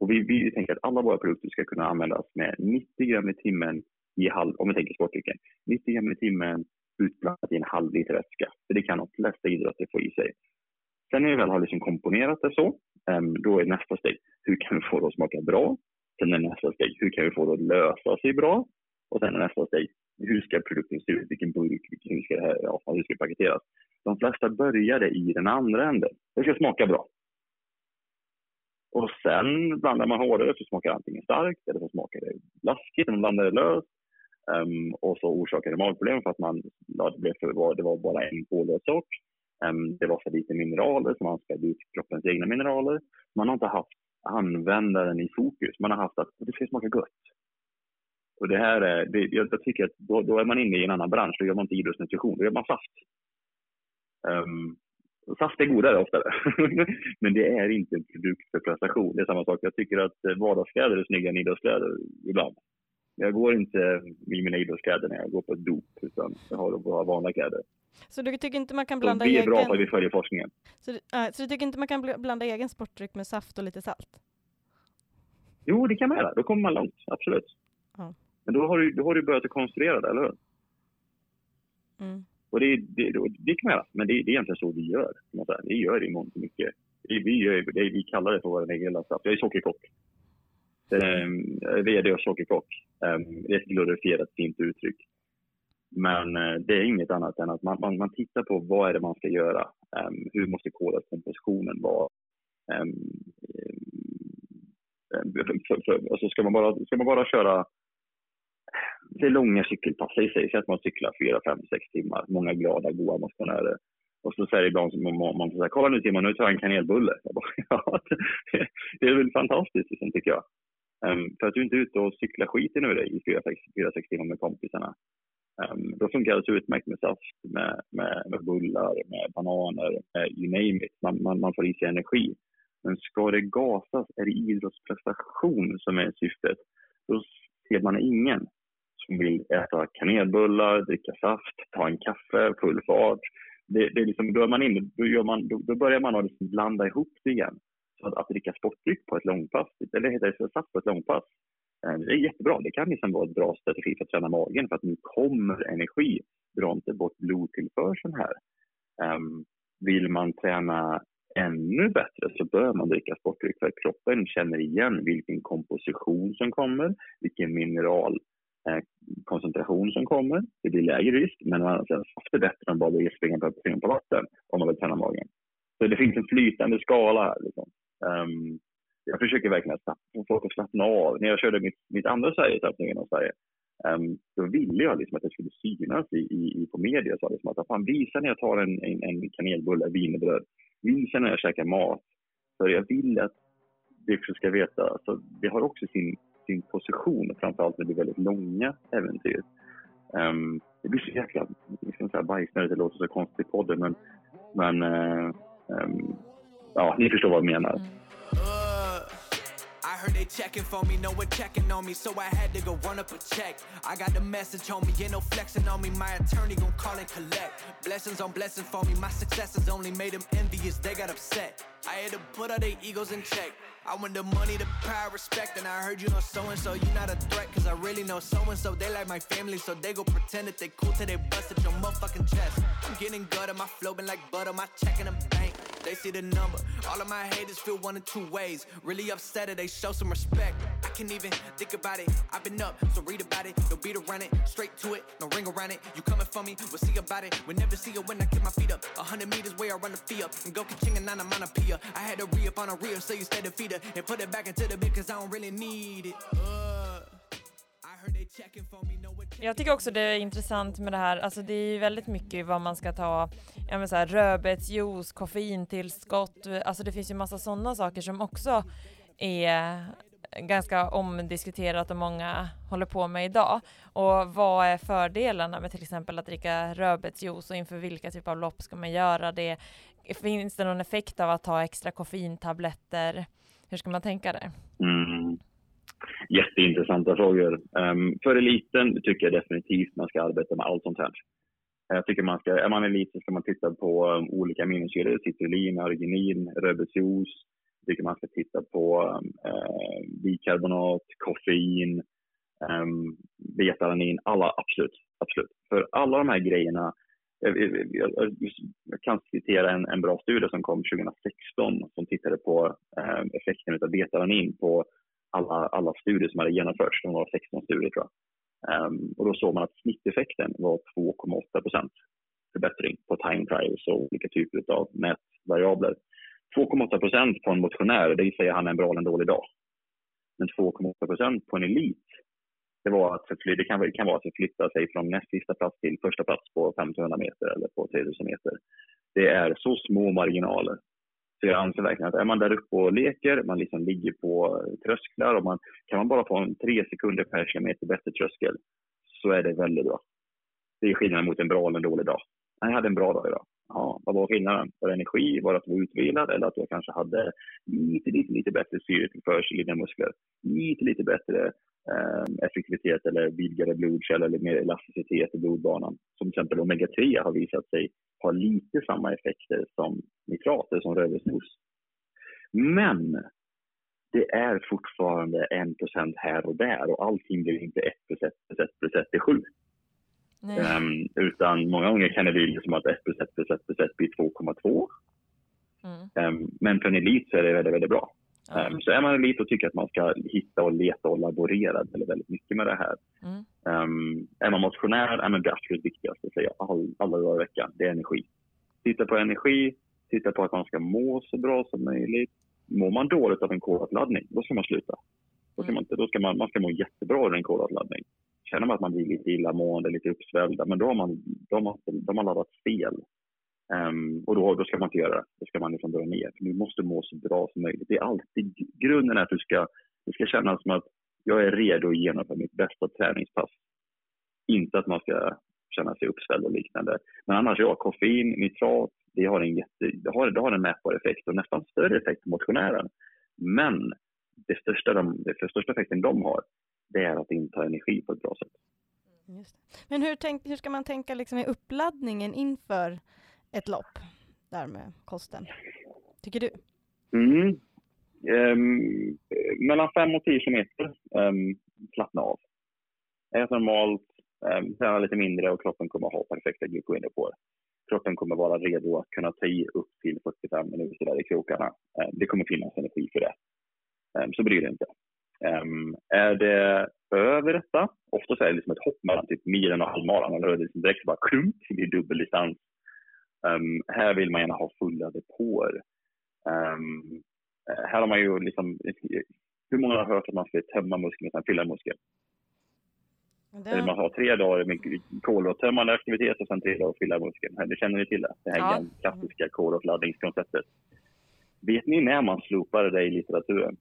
Och vi tänker att alla våra produkter ska kunna användas med 90 gram i timmen om vi tänker sportdrycken. 90 gram i timmen utblandat i en halv liter vätska. För det kan de flesta idrotter få i sig. Sen när vi väl har liksom komponerat det så, då är nästa steg, hur kan vi få det att smaka bra? Sen är nästa steg, hur kan vi få det att lösa sig bra? Och sen är nästa steg, hur ska produkten se ut? Vilken burk? Hur ska det paketeras? De flesta började i den andra änden. Det ska smaka bra. Och sen blandar man hårdare, så smakar det antingen starkt eller så smakar det blaskigt. Man blandar det löst. Och så orsakar det magproblem för att det var bara en pålös sort. Det var för lite mineraler, så man ska byta kroppens egna mineraler. Man har inte haft användaren i fokus. Man har haft att det ska smaka gott. Och det här är, jag tycker att då är man inne i en annan bransch. Då gör man inte idrottsnutrition, då gör man saft. Saft är godare oftare. Men det är inte en produkt för prestation. Det är samma sak. Jag tycker att vardagskläder är snyggare än idrottskläder ibland. Jag går inte i mina idrottskläder när jag går på ett dop, utan jag har bara vanliga kläder. Så du tycker inte man kan blanda egen... Det är bra för att vi följer forskningen. Så du tycker inte man kan blanda egen sportdryck med saft och lite salt? Jo, det kan man göra. Då kommer man långt, absolut. Ja. Men då har du börjat att konstruera det, eller hur? Mm. Och det kan man göra. Men det är egentligen så vi gör. Vi gör det i mångt och mycket. Vi kallar det för vår egen landskap. Jag är sockerkock. VD och sockerkock. Det är ett glorifierat fint uttryck. Men det är inget annat än att man tittar på vad är det man ska göra. Hur måste kolkompositionen vara? Alltså ska man bara köra det långa cykelpass i sig, så att man cyklar 4-5-6 timmar, många glada, goa motionärer, och så säger ibland som man säger, kolla nu Timon, nu tar jag en kanelbulle. Jag bara, ja, det är väl fantastiskt liksom, tycker jag, för att du inte är ute och cyklar skiten ur dig i 4-6 timmar med kompisarna. Då funkar det utmärkt med saft, med bullar, med bananer, med you name it. Man får i sig energi. Men ska det gasas, är det idrottsprestation som är syftet, då ser man ingen som vill äta kanelbullar, dricka saft, ta en kaffe, full fart. Det är liksom, då börjar man att liksom blanda ihop det igen. Så att dricka sportdryck på ett långpass, eller heter det saft på ett långpass, det är jättebra. Det kan liksom vara ett bra strategi för att träna magen, för att nu kommer energi. Dra inte bort blodtillförseln här. Vill man träna ännu bättre så bör man dricka sportdryck, för att kroppen känner igen vilken komposition som kommer, vilken mineralkoncentration som kommer. Det blir lägre risk, men man är ofta bättre än bara att springa på vatten om man vill träna magen. Så det finns en flytande skala här. Liksom. Jag försöker verkligen att folk slappna av. När jag körde mitt andra Sverige-tappning genom Sverige, då ville jag liksom att det skulle synas på media. Så liksom att, fan, visa när jag tar en kanelbulle, vinerbröd. Visa när jag käkar mat. För jag vill att det ska veta. Så det har också sin position, framförallt när det blir väldigt långa äventyr. Det blir så jäkla liksom bajsnödigt, det låter så konstigt i podden, men ja, ni förstår vad jag menar. I heard they checking for me, no one checking on me, so I had to go run up a check. I got the message on me, ain't no flexing on me, my attorney gon' call and collect. Blessings on blessings for me, my successes only made them envious, they got upset. I had to put all their egos in check. I want the money, the power, respect, and I heard you know so-and-so, you not a threat, cause I really know so-and-so, they like my family, so they go pretend that they cool till they busted your motherfucking chest. I'm getting gutted, my flow been like butter, my check in the bank. They see the number. All of my haters feel one of two ways. Really upset that they show some respect. I can't even think about it. I've been up, so read about it. No beat around it. Straight to it. No ring around it. You coming for me? We'll see about it. We'll never see it when I get my feet up. 100 meters where I run the fee up. And go ka-ching and I'm on a pia. I had to re-up on a reel, so you stay the feeder. And put it back into the bit, cause I don't really need it. Jag tycker också det är intressant med det här, alltså det är ju väldigt mycket vad man ska ta, jag menar så här, rödbetsjuice, koffeintillskott, alltså det finns ju massa sådana saker som också är ganska omdiskuterat och många håller på med idag. Och vad är fördelarna med till exempel att dricka rödbetsjuice, och inför vilka typ av lopp ska man göra det? Finns det någon effekt av att ta extra koffeintabletter? Hur ska man tänka där? Mm. Jätteintressanta frågor. För eliten tycker jag definitivt man ska arbeta med allt sånt här. Jag tycker man ska, är man elit så ska man titta på olika aminosyrer, citrullin, arginin, rödbetsjuice. Jag tycker man ska titta på bikarbonat, koffein, beta-alanin, alla absolut. För alla de här grejerna, jag kan citera en bra studie som kom 2016 som tittade på effekten av beta-alanin på alla studier som hade genomförts. De var 16 studier tror jag. Och då såg man att snitteffekten var 2,8% förbättring på time trials och olika typer av mätvariabler. 2,8% på en motionär, det säger han är en bra eller en dålig dag. Men 2,8% på en elit, det kan vara att förflytta sig från näst sista plats till första plats på 1500 meter eller på 3000 meter. Det är så små marginaler. Så jag anser verkligen att är man där uppe och leker, man liksom ligger på trösklar och kan man bara få en 3 sekunder per kilometer bättre tröskel, så är det väldigt bra. Det är skillnaden mot en bra eller en dålig dag. Jag hade en bra dag idag. Ja, vad var skillnaden? Var det energi? Var det att jag var utvilad? Eller att jag kanske hade lite bättre syretillförsel i mina muskler? Lite bättre effektivitet eller vidgade blodkällor eller mer elasticitet i blodbanan. Som till exempel omega-3 har visat sig ha lite samma effekter som nitrater som rödbetsjuice. Men det är fortfarande 1% här och där. Och allting blir inte 1%, 1%, 1% till 7. Utan många gånger kan det bli som liksom att 1%, 1%, 1% blir 2,2. Men för en elit så är det väldigt, väldigt bra. Så är man elit och tycker att man ska hitta och leta och laborera väldigt mycket med det här. Är man motionär, är man det absolut viktigaste, säger jag, alla dagar i veckan. Det är energi. Titta på energi, titta på att man ska må så bra som möjligt. Mår man dåligt av en kolhydratladdning, då ska man sluta. Då ska man inte, då ska man ska må jättebra av en kolhydratladdning. Känner man att man blir lite illamående, lite uppsvällda, men då har man laddat fel. Och då ska man inte göra det. Då ska man liksom dra ner. För du måste må så bra som möjligt. Det är alltid grunden, är att du ska känna som att jag är redo att genomföra mitt bästa träningspass. Inte att man ska känna sig uppsvälld och liknande. Men annars, ja, koffein, nitrat, det har en mätbar effekt och nästan större effekt på motionären. Men det största effekten de har, det är att inte ha energi på ett bra sätt. Just det. Men hur ska man tänka liksom i uppladdningen inför ett lopp där med kosten, tycker du? Mellan 5 och 10 kilometer slappna av. Ät normalt, träna lite mindre och kroppen kommer ha perfekta glykogendepåer. Kroppen kommer vara redo att kunna ta i upp till 45 minuter där i krokarna. Det kommer finnas energi för det. Så bryr det inte. Är det över detta? Ofta så är det liksom ett hopp mellan typ milen och halvmaran. Eller är det liksom direkt bara klump i dubbeldistans. Här vill man gärna ha fulla depåer. Här har man ju liksom... Hur många har hört att man ska tömma muskeln utan fylla muskeln? Eller man har 3 dagar med kolhydrattömmande aktivitet och sen 3 dagar att fylla muskeln. Det känner ni till det här klassiska kolhydratladdningskonceptet. Vet ni när man slopade det i litteraturen?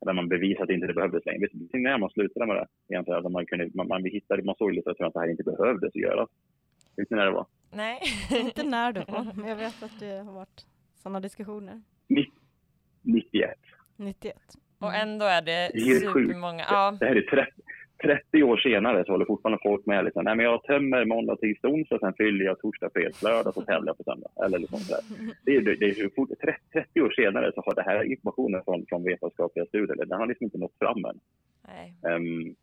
Där man bevisade att inte det behövdes längre. Vet ni när man slutade med det? Egentligen att man såg i litteraturen att det här inte behövdes att göra. Vet ni när det var? Nej, inte när då. Men jag vet att det har varit sådana diskussioner. 91. Och ändå är det supermånga. Ja. Det här är 30 år senare så håller fortfarande folk med. Liksom, nej, men jag tömmer måndag, tisdag, onsdag, sen fyller jag torsdag, fredag, lördag, så tävlar jag på söndag. Eller liksom så det är 30 år senare så har det här informationen från vetenskapliga studier, den har liksom inte nått fram än. Nej.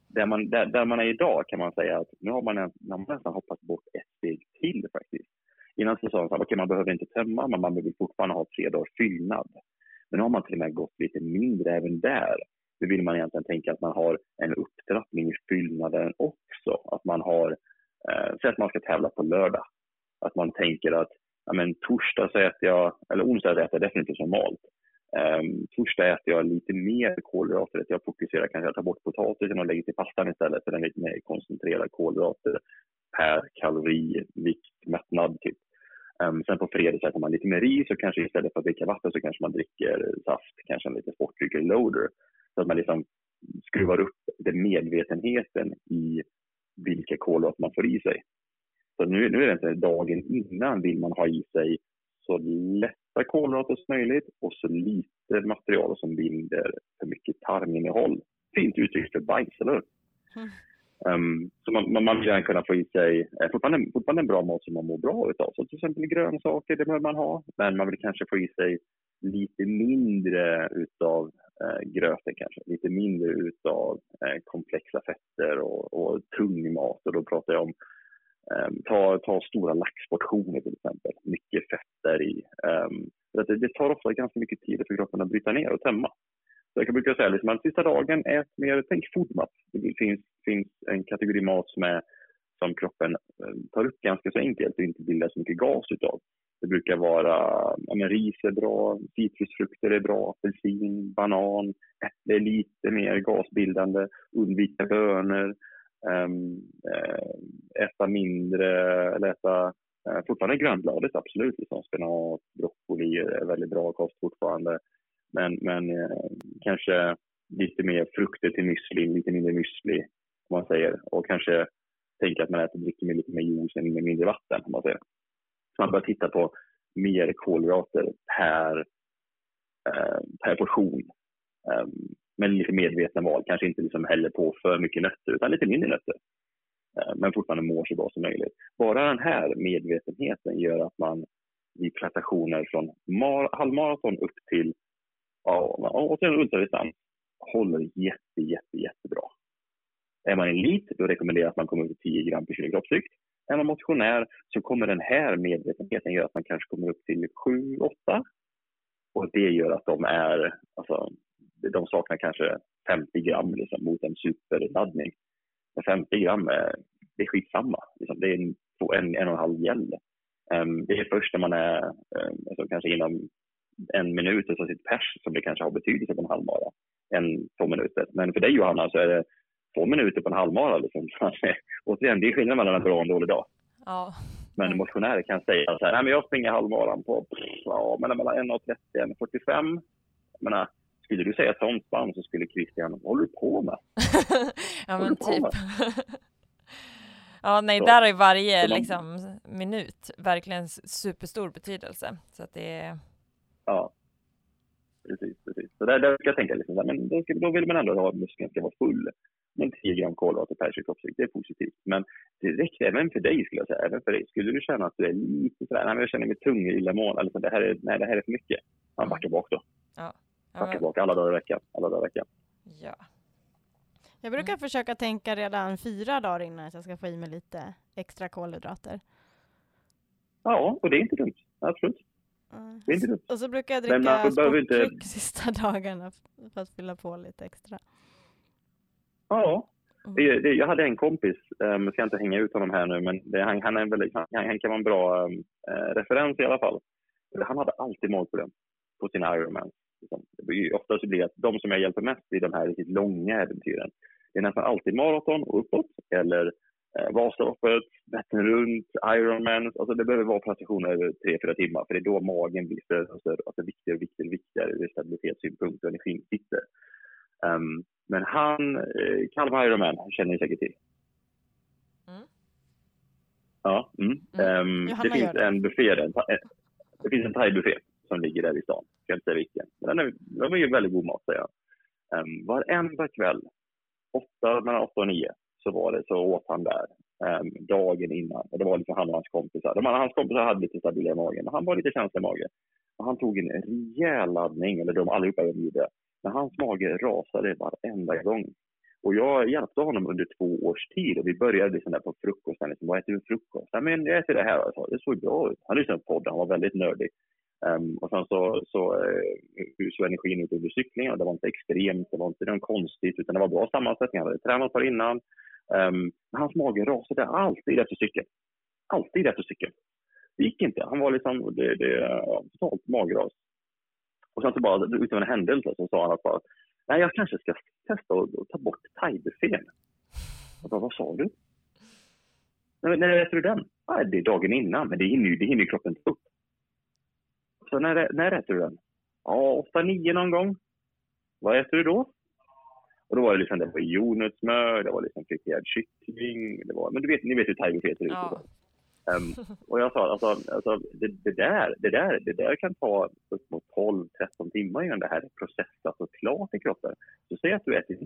Där man är idag kan man säga att nu har man nästan hoppat bort ett steg till faktiskt. Innan så sa man att man behöver inte tömma, men man vill fortfarande ha 3 dagars fyllnad. Men har man till och med gått lite mindre även där, då vill man egentligen tänka att man har en upptrappning i fyllnaden också. Att man har, så att man ska tävla på lördag. Att man tänker att torsdag så äter jag, eller onsdag äter jag definitivt normalt. Torsdag äter jag lite mer kolhydrater. Jag fokuserar kanske att ta bort potatisen och lägger till pastan istället för den lite mer koncentrerade kolhydrater per kalori, vikt, mättnad typ. Sen på fredag så äter man lite mer ris och kanske istället för att dricka vatten så kanske man dricker saft, kanske en lite sportdryck eller loader. Så att man liksom skruvar upp den medvetenheten i vilka kolhydrater man får i sig. Så nu är det inte dagen innan vill man ha i sig så lätta kolhydrater som möjligt och så lite material som binder för mycket tarminnehåll. Fint uttryck för bajs, eller hur? Så man vill gärna kunna få i sig fortfarande en bra mat som man mår bra utav. Så till exempel grönsaker, det behöver man ha. Men man vill kanske få i sig lite mindre utav gröten kanske. Lite mindre utav komplexa fetter och tung mat. Och då pratar jag om ta stora laxportioner till exempel. Mycket fetter i. Det tar ofta ganska mycket tid för kroppen att bryta ner och tömma. Så jag brukar säga liksom, att sista dagen ät mer, tänk foodmat. Det finns en kategori mat som kroppen tar upp ganska så enkelt och inte bildar så mycket gas utav. Det brukar vara ris är bra, citrusfrukter är bra, apelsin, banan, äpple är lite mer gasbildande, undvika bönor, äta mindre, eller äta fortfarande grönbladet, absolut. Liksom, spenat, broccoli är väldigt bra kost fortfarande. Men kanske lite mer frukter till müsli, lite mindre müsli om man säger. Och kanske tänka att man äter dricker med lite mer juice än med mindre vatten om man säger. Så man börjar titta på mer kolhydrater per portion. Men lite medvetna val. Kanske inte liksom häller på för mycket nötter utan lite mindre nötter. Men fortfarande mår så bra som möjligt. Bara den här medvetenheten gör att man i prestationer från halvmaraton upp till Ja, och sen ultraresistans håller jättebra. Är man elit, då rekommenderar jag att man kommer upp till 10 gram per kilo kroppsvikt. Är man motionär så kommer den här medvetenheten göra att man kanske kommer upp till 7-8. Och det gör att de är, alltså, de saknar kanske 50 gram liksom, mot en superladdning. Men 50 gram, det är skitsamma. Liksom. Det är en och en halv gäll. Det är först när man är alltså, kanske inom en minut och så sitt pers som det kanske har betydelse på en halvmara. 1-2 minuter. Men för dig Johanna så är det 2 minuter på en halvmara. Liksom. Återigen, det är skillnad mellan en bra och en dålig dag. Ja. Men motionärer kan säga så här, nej men jag springer halvmaran på mellan 1:30 och 45. Jag menar, skulle du säga ett sånt spann så skulle Christian, håller du på med? Ja men typ. Ja nej, så. Där är varje liksom, minut verkligen superstor betydelse. Så att det är... Ja, precis. Så där ska jag tänka liksom, men då vill man ändå ha muskeln ska vara full. Men 10 gram kolhydrater per kroppsvikt, det är positivt. Men det räcker även för dig skulle jag säga. Även för dig. Skulle du känna att du är lite sådär, nej men jag känner mig tung i illamående. Alltså, nej, det här är för mycket. Man backar bak då. Ja. Backar bak alla dagar i veckan. Ja. Jag brukar försöka tänka redan 4 dagar innan att jag ska få i mig lite extra kolhydrater. Ja, och det är inte dumt. Absolut. Det är inte dumt. Och så brukar jag dricka sportdryck sista dagarna för att fylla på lite extra. Ja, jag hade en kompis, jag ska inte hänga ut honom här nu, men han är en väldigt, han kan vara en bra referens i alla fall. Han hade alltid magproblem på sina Ironman. Ofta så blir det att de som jag hjälper mest i de här riktigt långa äventyren, det är nästan alltid maraton och uppåt, eller Vasaloppet, Vättern runt, Ironman. Alltså det behöver vara prestationer över 3-4 timmar, för det är då magen blir större och större, alltså viktigare ur stabilitetssynpunkt och energin sitter. Men han, Kalmar Ironman, känner ni säkert till. Mm. Ja, det finns en buffé där. Det finns en thai-buffé som ligger där i stan. Jag vet inte vilken. Men den är ju väldigt god mat, säger jag. Varenda kväll, 8, mellan 8 och 9, så åt han där dagen innan. Och det var liksom han och hans kompisar. Hans kompisar hade lite stabila i magen. Och han var lite känslig i magen. Och han tog en rejäl laddning, eller de allihopa gjorde. Men hans mage rasade varenda gång. Och jag hjälpte honom under 2 års tid. Och vi började liksom där på frukosten. Liksom, vad äter du frukost? Nej, men jag äter det här. Alltså. Det såg bra ut. Han lyssnade på podden. Han var väldigt nördig. Och sen så energin ut under cyklingen. Det var inte extremt. Det var inte någon konstigt. Utan det var bra sammansättning. Han hade tränat för innan. Men hans mage rasade alltid efter cykeln. Det gick inte. Han var liksom totalt magras. Och sen så bara utifrån en händelse så sa han att bara, nej jag kanske ska testa och ta bort thai-buffén. Och bara, vad sa du? När äter du den? Nej, det är dagen innan, men det hinner kroppen upp. Så när äter du den? Ja, 8-9 någon gång. Vad äter du då? Och då var det liksom, det var jordnötssmör, det var liksom friterad kyckling, det var, men ni vet hur thai-buffé ser ut. Ja. Och jag sa alltså det där kan ta upp mot 12-13 timmar innan det här är processat och klart i kroppen. Så säg att du äter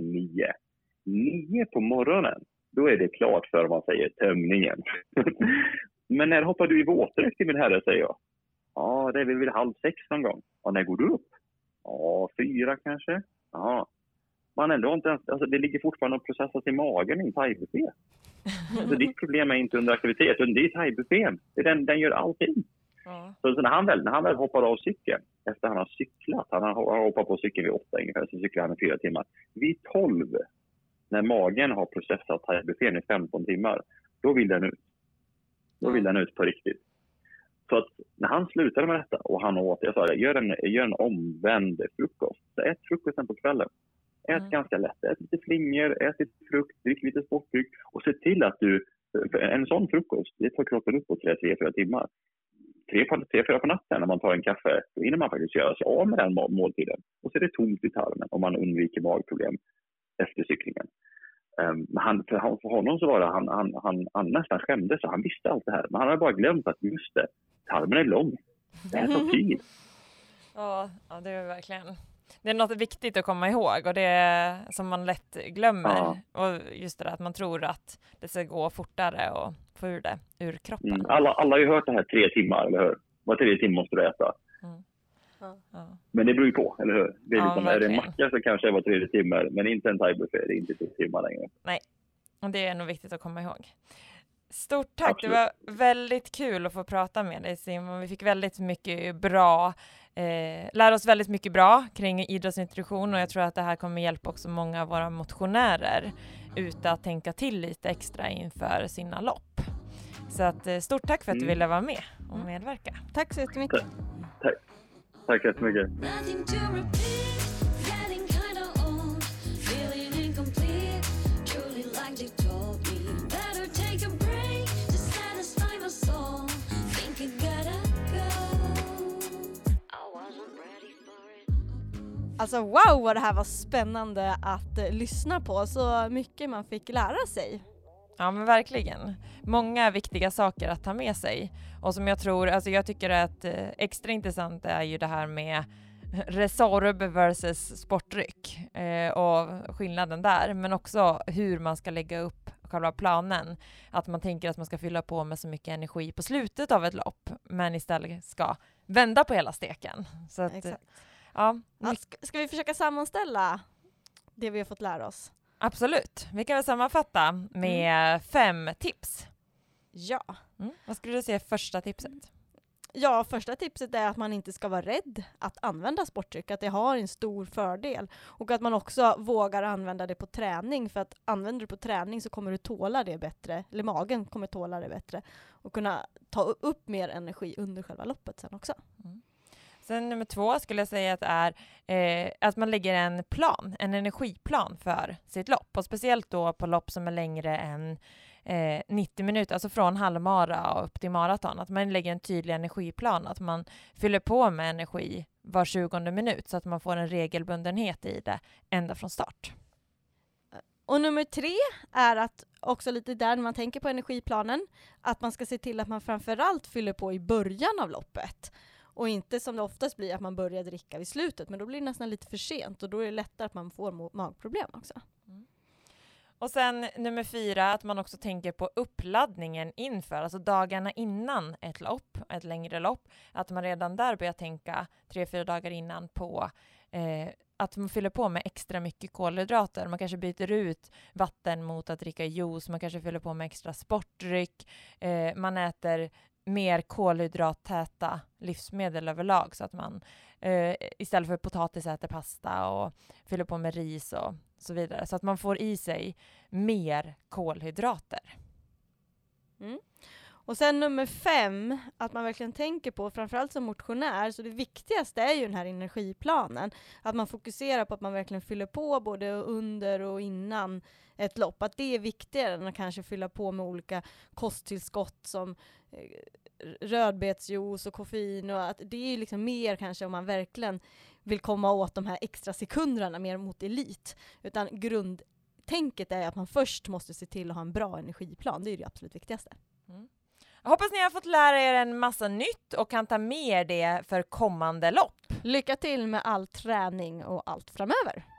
9 på morgonen, då är det klart för man säger tömningen. Men när hoppar du i våtdräkt till min herre, säger jag. Ja, det är väl 5:30 någon gång. Och när går du upp? Ja, 4 kanske. Ja. Man ändå inte ens, alltså det ligger fortfarande att processas i magen i en thai-buffé. Alltså ditt problem är inte under aktivitet, utan det är thai-buffén. Den gör allting. Mm. Så när han väl hoppar av cykeln, efter han har cyklat, han har hoppat på cykeln vid 8 ungefär, så cyklar han i 4 timmar. Vid 12, när magen har processat thai-buffén i 15 timmar, då vill den ut. På riktigt. Så att när han slutade med detta, och han åt, jag sa det, gör en omvänd frukost. Så ät frukosten på kvällen. Ät ganska lätt. Ät lite flingor, ät lite frukt, drick lite sportdryck. Och se till att du, en sån frukost, det tar kroppen upp på 3-4 timmar. 3-4 på natten när man tar en kaffe, då hinner man faktiskt göra sig av med den måltiden. Och så är det tomt i tarmen om man undviker magproblem efter cyklingen. För honom så var det, han nästan skämdes, så han visste allt det här. Men han hade bara glömt att just det, tarmen är lång. Det här tar tid. Ja, det är verkligen... Det är något viktigt att komma ihåg och det är som man lätt glömmer. Ja. Och just det där, att man tror att det ska gå fortare och få ur det ur kroppen. Alla har ju hört det här 3 timmar, eller hur? Var 3 timmar måste du äta. Mm. Ja. Men det beror ju på, eller hur? Det är, liksom, är det en macka så kanske det var 3 timmar, men inte en thai-buffé, det är inte 2 timmar längre. Nej, och det är nog viktigt att komma ihåg. Stort tack, absolut. Det var väldigt kul att få prata med dig, Simon. Vi fick väldigt mycket bra, lär oss väldigt mycket bra kring idrottsintroduktion, och jag tror att det här kommer hjälpa också många av våra motionärer ute att tänka till lite extra inför sina lopp. Så att, stort tack för att du ville vara med och medverka. Tack så jättemycket. Tack så jättemycket. Alltså wow, vad det här var spännande att lyssna på. Så mycket man fick lära sig. Ja men verkligen. Många viktiga saker att ta med sig. Och som jag tror, alltså jag tycker att extra intressant är ju det här med resorb versus sportdryck. Och skillnaden där. Men också hur man ska lägga upp själva planen. Att man tänker att man ska fylla på med så mycket energi på slutet av ett lopp. Men istället ska vända på hela steken. Så att, exakt. Ja. Ska vi försöka sammanställa det vi har fått lära oss? Absolut. Vi kan väl sammanfatta med 5 tips. Ja. Mm. Vad skulle du säga första tipset? Ja, första tipset är att man inte ska vara rädd att använda sportdryck. Att det har en stor fördel. Och att man också vågar använda det på träning. För att använder du på träning så kommer du tåla det bättre. Eller magen kommer tåla det bättre. Och kunna ta upp mer energi under själva loppet sen också. Mm. Sen nummer 2 skulle jag säga att är att man lägger en plan, en energiplan för sitt lopp. Och speciellt då på lopp som är längre än 90 minuter, alltså från halvmara och upp till maraton. Att man lägger en tydlig energiplan, att man fyller på med energi var 20:e minut så att man får en regelbundenhet i det ända från start. Och nummer 3 är att också lite där när man tänker på energiplanen, att man ska se till att man framförallt fyller på i början av loppet. Och inte som det oftast blir att man börjar dricka vid slutet. Men då blir det nästan lite för sent. Och då är det lättare att man får magproblem också. Mm. Och sen nummer 4. Att man också tänker på uppladdningen inför. Alltså dagarna innan ett lopp. Ett längre lopp. Att man redan där börjar tänka 3-4 dagar innan på... att man fyller på med extra mycket kolhydrater. Man kanske byter ut vatten mot att dricka juice. Man kanske fyller på med extra sportdryck. Man äter... mer kolhydrattäta livsmedel överlag så att man istället för potatis äter pasta och fyller på med ris och så vidare. Så att man får i sig mer kolhydrater. Mm. Och sen nummer 5, att man verkligen tänker på, framförallt som motionär, så det viktigaste är ju den här energiplanen. Att man fokuserar på att man verkligen fyller på både under och innan ett lopp. Att det är viktigare än att kanske fylla på med olika kosttillskott som rödbetsjuice och koffein. Och att det är liksom mer kanske om man verkligen vill komma åt de här extra sekunderna mer mot elit. Utan grundtänket är att man först måste se till att ha en bra energiplan. Det är det absolut viktigaste. Mm. Jag hoppas ni har fått lära er en massa nytt och kan ta med det för kommande lopp. Lycka till med all träning och allt framöver.